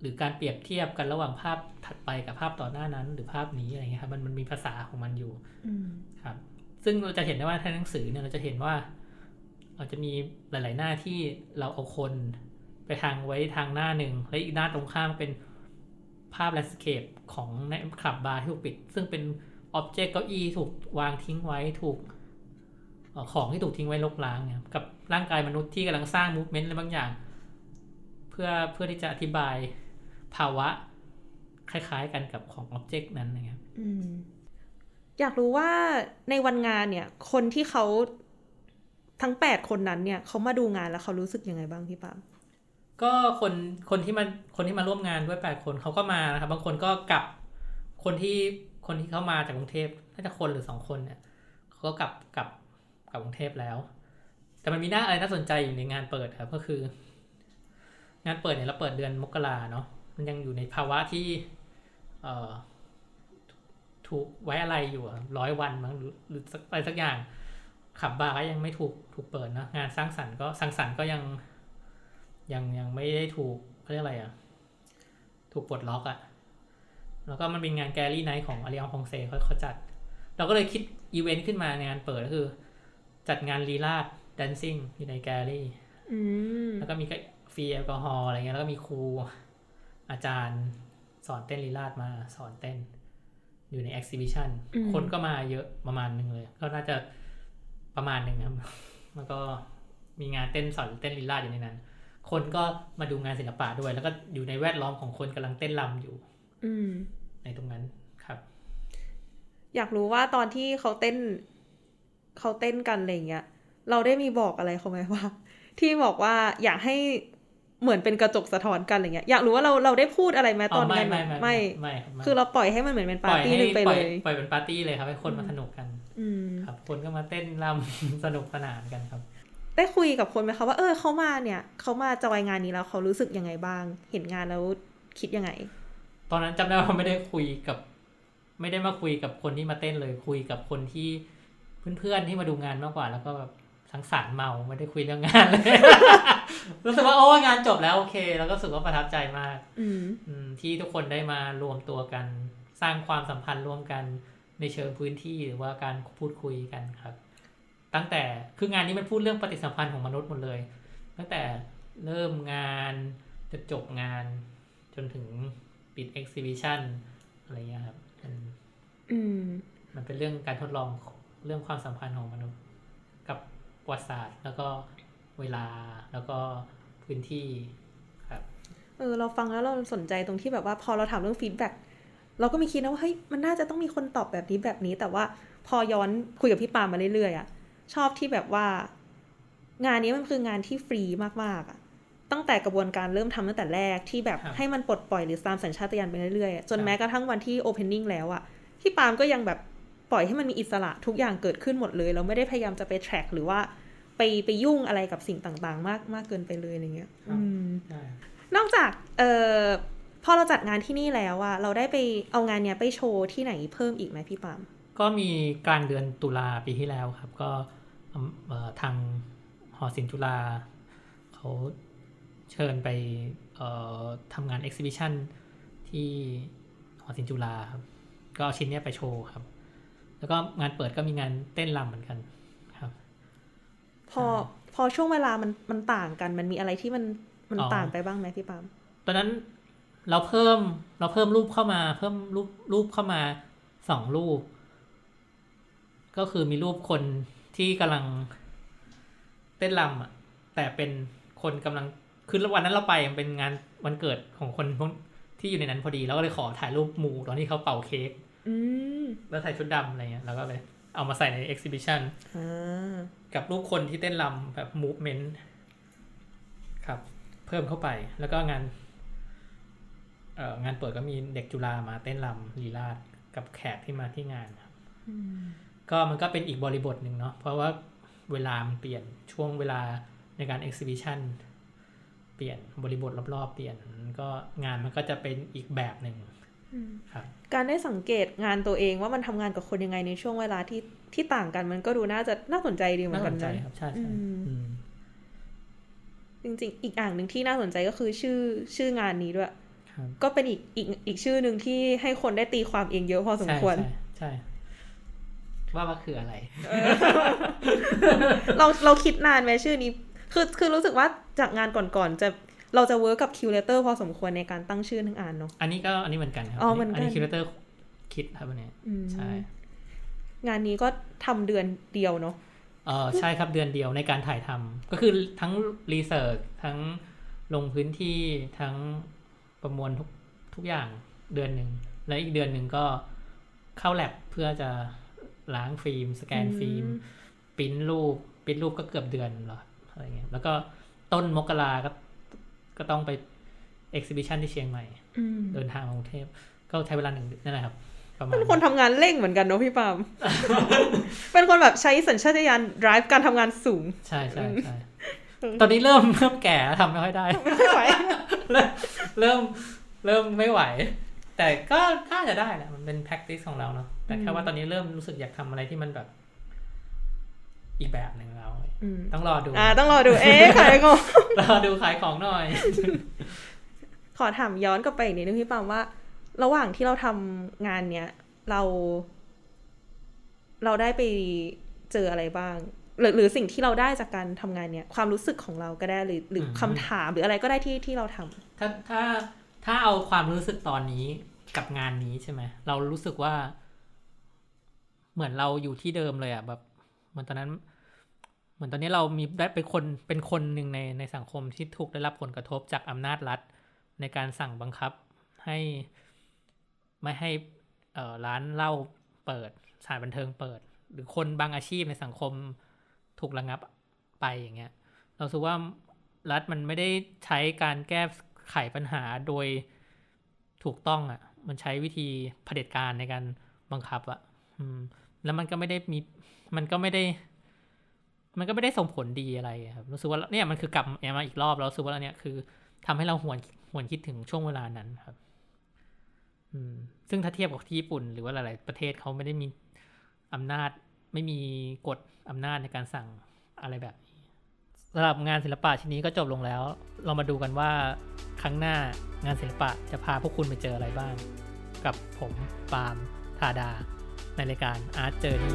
หรือการเปรียบเทียบกันระหว่างภาพถัดไปกับภาพต่อหน้านั้นหรือภาพนี้อะไรเงี้ยครับมันมันมีภาษาของมันอยู่ครับซึ่งเราจะเห็นได้ว่าในหนังสือเนี่ยเราจะเห็นว่าเราจะมีหลายๆหน้าที่เราเอาคนไปทางไว้ทางหน้าหนึ่งและอีกหน้าตรงข้ามเป็นภาพแลนด์สเคปของในคลับบาร์ที่ถูกปิดซึ่งเป็นอ็อบเจกต์เก้าอี้ถูกวางทิ้งไว้ถูกของที่ถูกทิ้งไว้รกร้างเนี่ยกับร่างกายมนุษย์ที่กำลังสร้างมูฟเมนต์อะไรบางอย่างเพื่อเพื่อที่จะอธิบายภาวะคล้ายๆกันกับของอ็อบเจกต์นั้นนะครับอยากรู้ว่าในวันงานเนี่ยคนที่เขาทั้งแปดคนนั้นเนี่ยเขามาดูงานแล้วเขารู้สึกยังไงบ้างพี่ปาล์มก็คนคนที่มาคนที่มาร่วมงานด้วยแปดคนเขาก็มานะครับบางคนก็กลับคนที่คนที่เขามาจากกรุงเทพน่าจะคนหรือสองคนเนี่ยเขาก็กลับกลับกลับกรุงเทพแล้วแต่มันมีหน้าอะไรน่าสนใจอยู่ในงานเปิดครับก็คืองานเปิดเนี่ยเราเปิดเดือนมกราเนาะมันยังอยู่ในภาวะที่เอ่อถูกไว้อะไรอยู่ร้อยวันมั้งหรือหรืออะไรสักอย่างขับบาร์ก็ยังไม่ถูกถูกเปิดนะงานสร้างสรรค์ก็สร้างสรรค์ก็ยังยังยังไม่ได้ถูกเขาเรียกอะไรอ่ะถูกปลดล็อกอ่ะแล้วก็มันเป็นงานแกลลี่ไนท์ของอาริองพงเซเขาเขาจัดเราก็เลยคิดอีเวนต์ขึ้นมาในงานเปิดก็คือจัดงานลีลาดแดนซิ่งอยู่ในแกลลี่แล้วก็มีฟรีแอลกอฮอล์อะไรเงี้ยแล้วก็มีครูอาจารย์สอนเต้นลีลาดมาสอนเต้นอยู่ใน exhibition คนก็มาเยอะประมาณนึงเลยก็น่าจะประมาณนึงครับแล้วก็มีงานเต้นสอนเต้นลีลาดอยู่ในนั้นคนก็มาดูงานศิลปะด้วยแล้วก็อยู่ในแวดล้อมของคนกำลังเต้นรำอยู่ในตรงนั้นครับอยากรู้ว่าตอนที่เขาเต้นเขาเต้นกันอะไรอย่างเงี้ยเราได้มีบอกอะไรเขาไหมว่าที่บอกว่าอยากให้เหมือนเป็นกระจกสะท้อนกันอะไรเงี้ยอยากรู้ว่าเราเราได้พูดอะไรไหมตอนนั้นไม่ไม่ไม่คือเราปล่อยให้มันเหมือนเป็นปาร์ตี้นึงไปเลยปล่อยเป็นปาร์ตี้เลยครับให้คนมาสนุกกันครับคนก็มาเต้นรำสนุกสนานกันครับได้คุยกับคนไหมคะว่าเออเขามาเนี่ยเขามาจอยงานนี้แล้วเขารู้สึกยังไงบ้างเห็นงานแล้วคิดยังไงตอนนั้นจำได้ว่าไม่ได้คุยกับไม่ได้มาคุยกับคนที่มาเต้นเลยคุยกับคนที่เพื่อนๆที่มาดูงานมากกว่าแล้วก็แบบสังสรรค์เมาไม่ได้คุยเรื่องงานเลย รู้สึกว่าโอ้งานจบแล้วโอเคแล้วก็รู้สึกว่าประทับใจมากที่ทุกคนได้มารวมตัวกันสร้างความสัมพันธ์ร่วมกันในเชิงพื้นที่หรือว่าการพูดคุยกันครับตั้งแต่คืองานนี้มันพูดเรื่องปฏิสัมพันธ์ของมนุษย์หมดเลยตั้งแต่เริ่มงานจะจบงานจนถึงปิด exhibition อะไรอย่างเงี้ยครับอืมมันเป็นเรื่องการทดลองเรื่องความสัมพันธ์ของมนุษย์กับประวัติศาสตร์แล้วก็เวลาแล้วก็พื้นที่ครับเออเราฟังแล้วเราสนใจตรงที่แบบว่าพอเราถามเรื่องฟีดแบ็กเราก็มีคิดนะว่าเฮ้ยมันน่าจะต้องมีคนตอบแบบนี้แบบนี้แต่ว่าพอย้อนคุยกับพี่ปาล์มมาเรื่อยๆอ่ะชอบที่แบบว่างานนี้มันคืองานที่ฟรีมากๆอ่ะตั้งแต่กระบวนการเริ่มทำตั้งแต่แรกที่แบบให้มันปลดปล่อยหรือตามสัญชาตญาณไปเรื่อยๆจนแม้กระทั่งวันที่โอเพนนิ่งแล้วอ่ะพี่ปาล์มก็ยังแบบ ปล่อยให้มันมีอิสระทุกอย่างเกิดขึ้นหมดเลยเราไม่ได้พยายามจะไปแทร็กหรือว่าไปไปยุ่งอะไรกับสิ่งต่างๆมากมากเกินไปเลยอะไรเงี้ยนอกจากเอ่อพอเราจัดงานที่นี่แล้วอะเราได้ไปเอางานเนี้ยไปโชว์ที่ไหนเพิ่มอีกไหมพี่ปามก็มีกลางเดือนตุลาปีที่แล้วครับก็ทางหอศิลป์จุฬาเขาเชิญไปทำงาน exhibition ที่หอศิลป์จุฬาครับก็เอาชิ้นเนี้ยไปโชว์ครับแล้วก็งานเปิดก็มีงานเต้นรำเหมือนกันครับพอพอช่วงเวลามันมันต่างกันมันมีอะไรที่มันมันต่างไปบ้างไหมพี่ปามตอนนั้นเราเพิ่มเราเพิ่มรูปเข้ามาเพิ่มรูปรูปเข้ามาสองรูปก็คือมีรูปคนที่กำลังเต้นรำอ่ะแต่เป็นคนกำลังคือวันนั้นเราไปมันเป็นงานวันเกิดของคนที่อยู่ในนั้นพอดีแล้วก็เลยขอถ่ายรูปหมู่ตอนที่เขาเป่าเค้กแล้วใส่ชุดดำอะไรเงี้ยแล้วก็เลยเอามาใส่ใน exhibition กับรูปคนที่เต้นรำแบบ movement ครับเพิ่มเข้าไปแล้วก็งานเอ่องานเปิดก็มีเด็กจุฬามาเต้นรำลีลาศกับแขกที่มาที่งานครับก็มันก็เป็นอีกบริบทหนึ่งเนาะเพราะว่าเวลามันเปลี่ยนช่วงเวลาในการ exhibition เปลี่ยนบริบทรอบๆเปลี่ยนก็งานมันก็จะเป็นอีกแบบหนึ่งครับการได้สังเกตงานตัวเองว่ามันทำงานกับคนยังไงในช่วงเวลาที่ที่ต่างกันมันก็ดูน่าจะน่าสนใจดีเหมือนกันน่าสนใจครับใช่จริงๆอีกอย่างหนึ่งที่น่าสนใจก็คือชื่อชื่องานนี้ด้วยก็เป็นอีกอีกอีกชื่อนึงที่ให้คนได้ตีความเองเยอะพอสมควรใช่ว่ามันคืออะไรเราเราคิดนานไหมชื่อนี้คือคือรู้สึกว่าจากงานก่อนๆจะเราจะเวิร์คกับคิวเรเตอร์พอสมควรในการตั้งชื่อทั้งอ่านเนาะอันนี้ก็อันนี้เหมือนกันครับอ๋อเหมือนกันอันนี้คิวเรเตอร์คิดครับวันนี้ใช่งานนี้ก็ทำเดือนเดียวเนาะเออใช่ครับเดือนเดียวในการถ่ายทำก็คือทั้งรีเสิร์ชทั้งลงพื้นที่ทั้งประมวลทุกทุกอย่างเดือนหนึ่งแล้วอีกเดือนหนึ่งก็เข้าแล็บเพื่อจะล้างฟิล์มสแกนฟิล์มปิ้นรูปปิ้นรูปก็เกือบเดือนหรออะไรเงี้ยแล้วก็ต้นมกราก็ก็ต้องไปเอ็กซิบิชันที่เชียงใหม่เดินทางกรุงเทพก็ใช้เวลาหนึ่งนั่นแหละครับประมาณเป็นคนทำงานเร่งเหมือนกันเนาะพี่ปาม เป็นคนแบบใช้สัญชาตญาณ drive การทำงานสูงใช่ใช่ใช่ ตอนนี้เริ่มเริ่มแก่ทำไม่ค่อยได้ไม่ไหว เริ่มเริ่มไม่ไหวแต่ก็น่าจะได้แหละมันเป็น practice ของเราเนาะแต่แค่ว่าตอนนี้เริ่มรู้สึกอยากทำอะไรที่มันแบบอีกแบบหนึ่งแล้วต้องรอดูอ่าต้องรอดูเอ๊ะขายของรอดูขายของหน่อยขอถามย้อนกลับไปอีกนิดนึงพี่ปามว่าระหว่างที่เราทำงานเนี้ยเราเราได้ไปเจออะไรบ้างหรือหรือสิ่งที่เราได้จากการทำงานเนี้ยความรู้สึกของเราก็ได้หรือหรือคำถามหรืออะไรก็ได้ที่ที่เราทำถ้าถ้าถ้าเอาความรู้สึกตอนนี้กับงานนี้ใช่ไหมเรารู้สึกว่าเหมือนเราอยู่ที่เดิมเลยอ่ะแบบเหมือนตอนนั้นเหมือนตอนนี้เรามีได้เป็นคนเป็นคนหนึ่งในในสังคมที่ถูกได้รับผลกระทบจากอำนาจรัฐในการสั่งบังคับให้ไม่ให้เอ่อร้านเหล้าเปิดสถานบันเทิงเปิดหรือคนบางอาชีพในสังคมถูกระงับไปอย่างเงี้ยเราสึกว่ารัฐมันไม่ได้ใช้การแก้ไขปัญหาโดยถูกต้องอ่ะมันใช้วิธีเผด็จการในการบังคับอ่ะอืมแล้วมันก็ไม่ได้มีมันก็ไม่ได้มันก็ไม่ได้ส่งผลดีอะไรครับรู้สึกว่าเนี่ยมันคือกลับมาอีกรอบแล้วรู้สึกว่าเนี่ยคือทำให้เราหวนหวนคิดถึงช่วงเวลานั้นครับอืมซึ่งถ้าเทียบกับที่ญี่ปุ่นหรือว่าหลายๆประเทศเขาไม่ได้มีอำนาจไม่มีกฎอำนาจในการสั่งอะไรแบบนี้สำหรับงานศิลปะชิ้นนี้ก็จบลงแล้วเรามาดูกันว่าครั้งหน้างานศิลปะจะพาพวกคุณไปเจออะไรบ้างกับผมปาล์มธาดาในรายการอาร์ตเจอร์นี่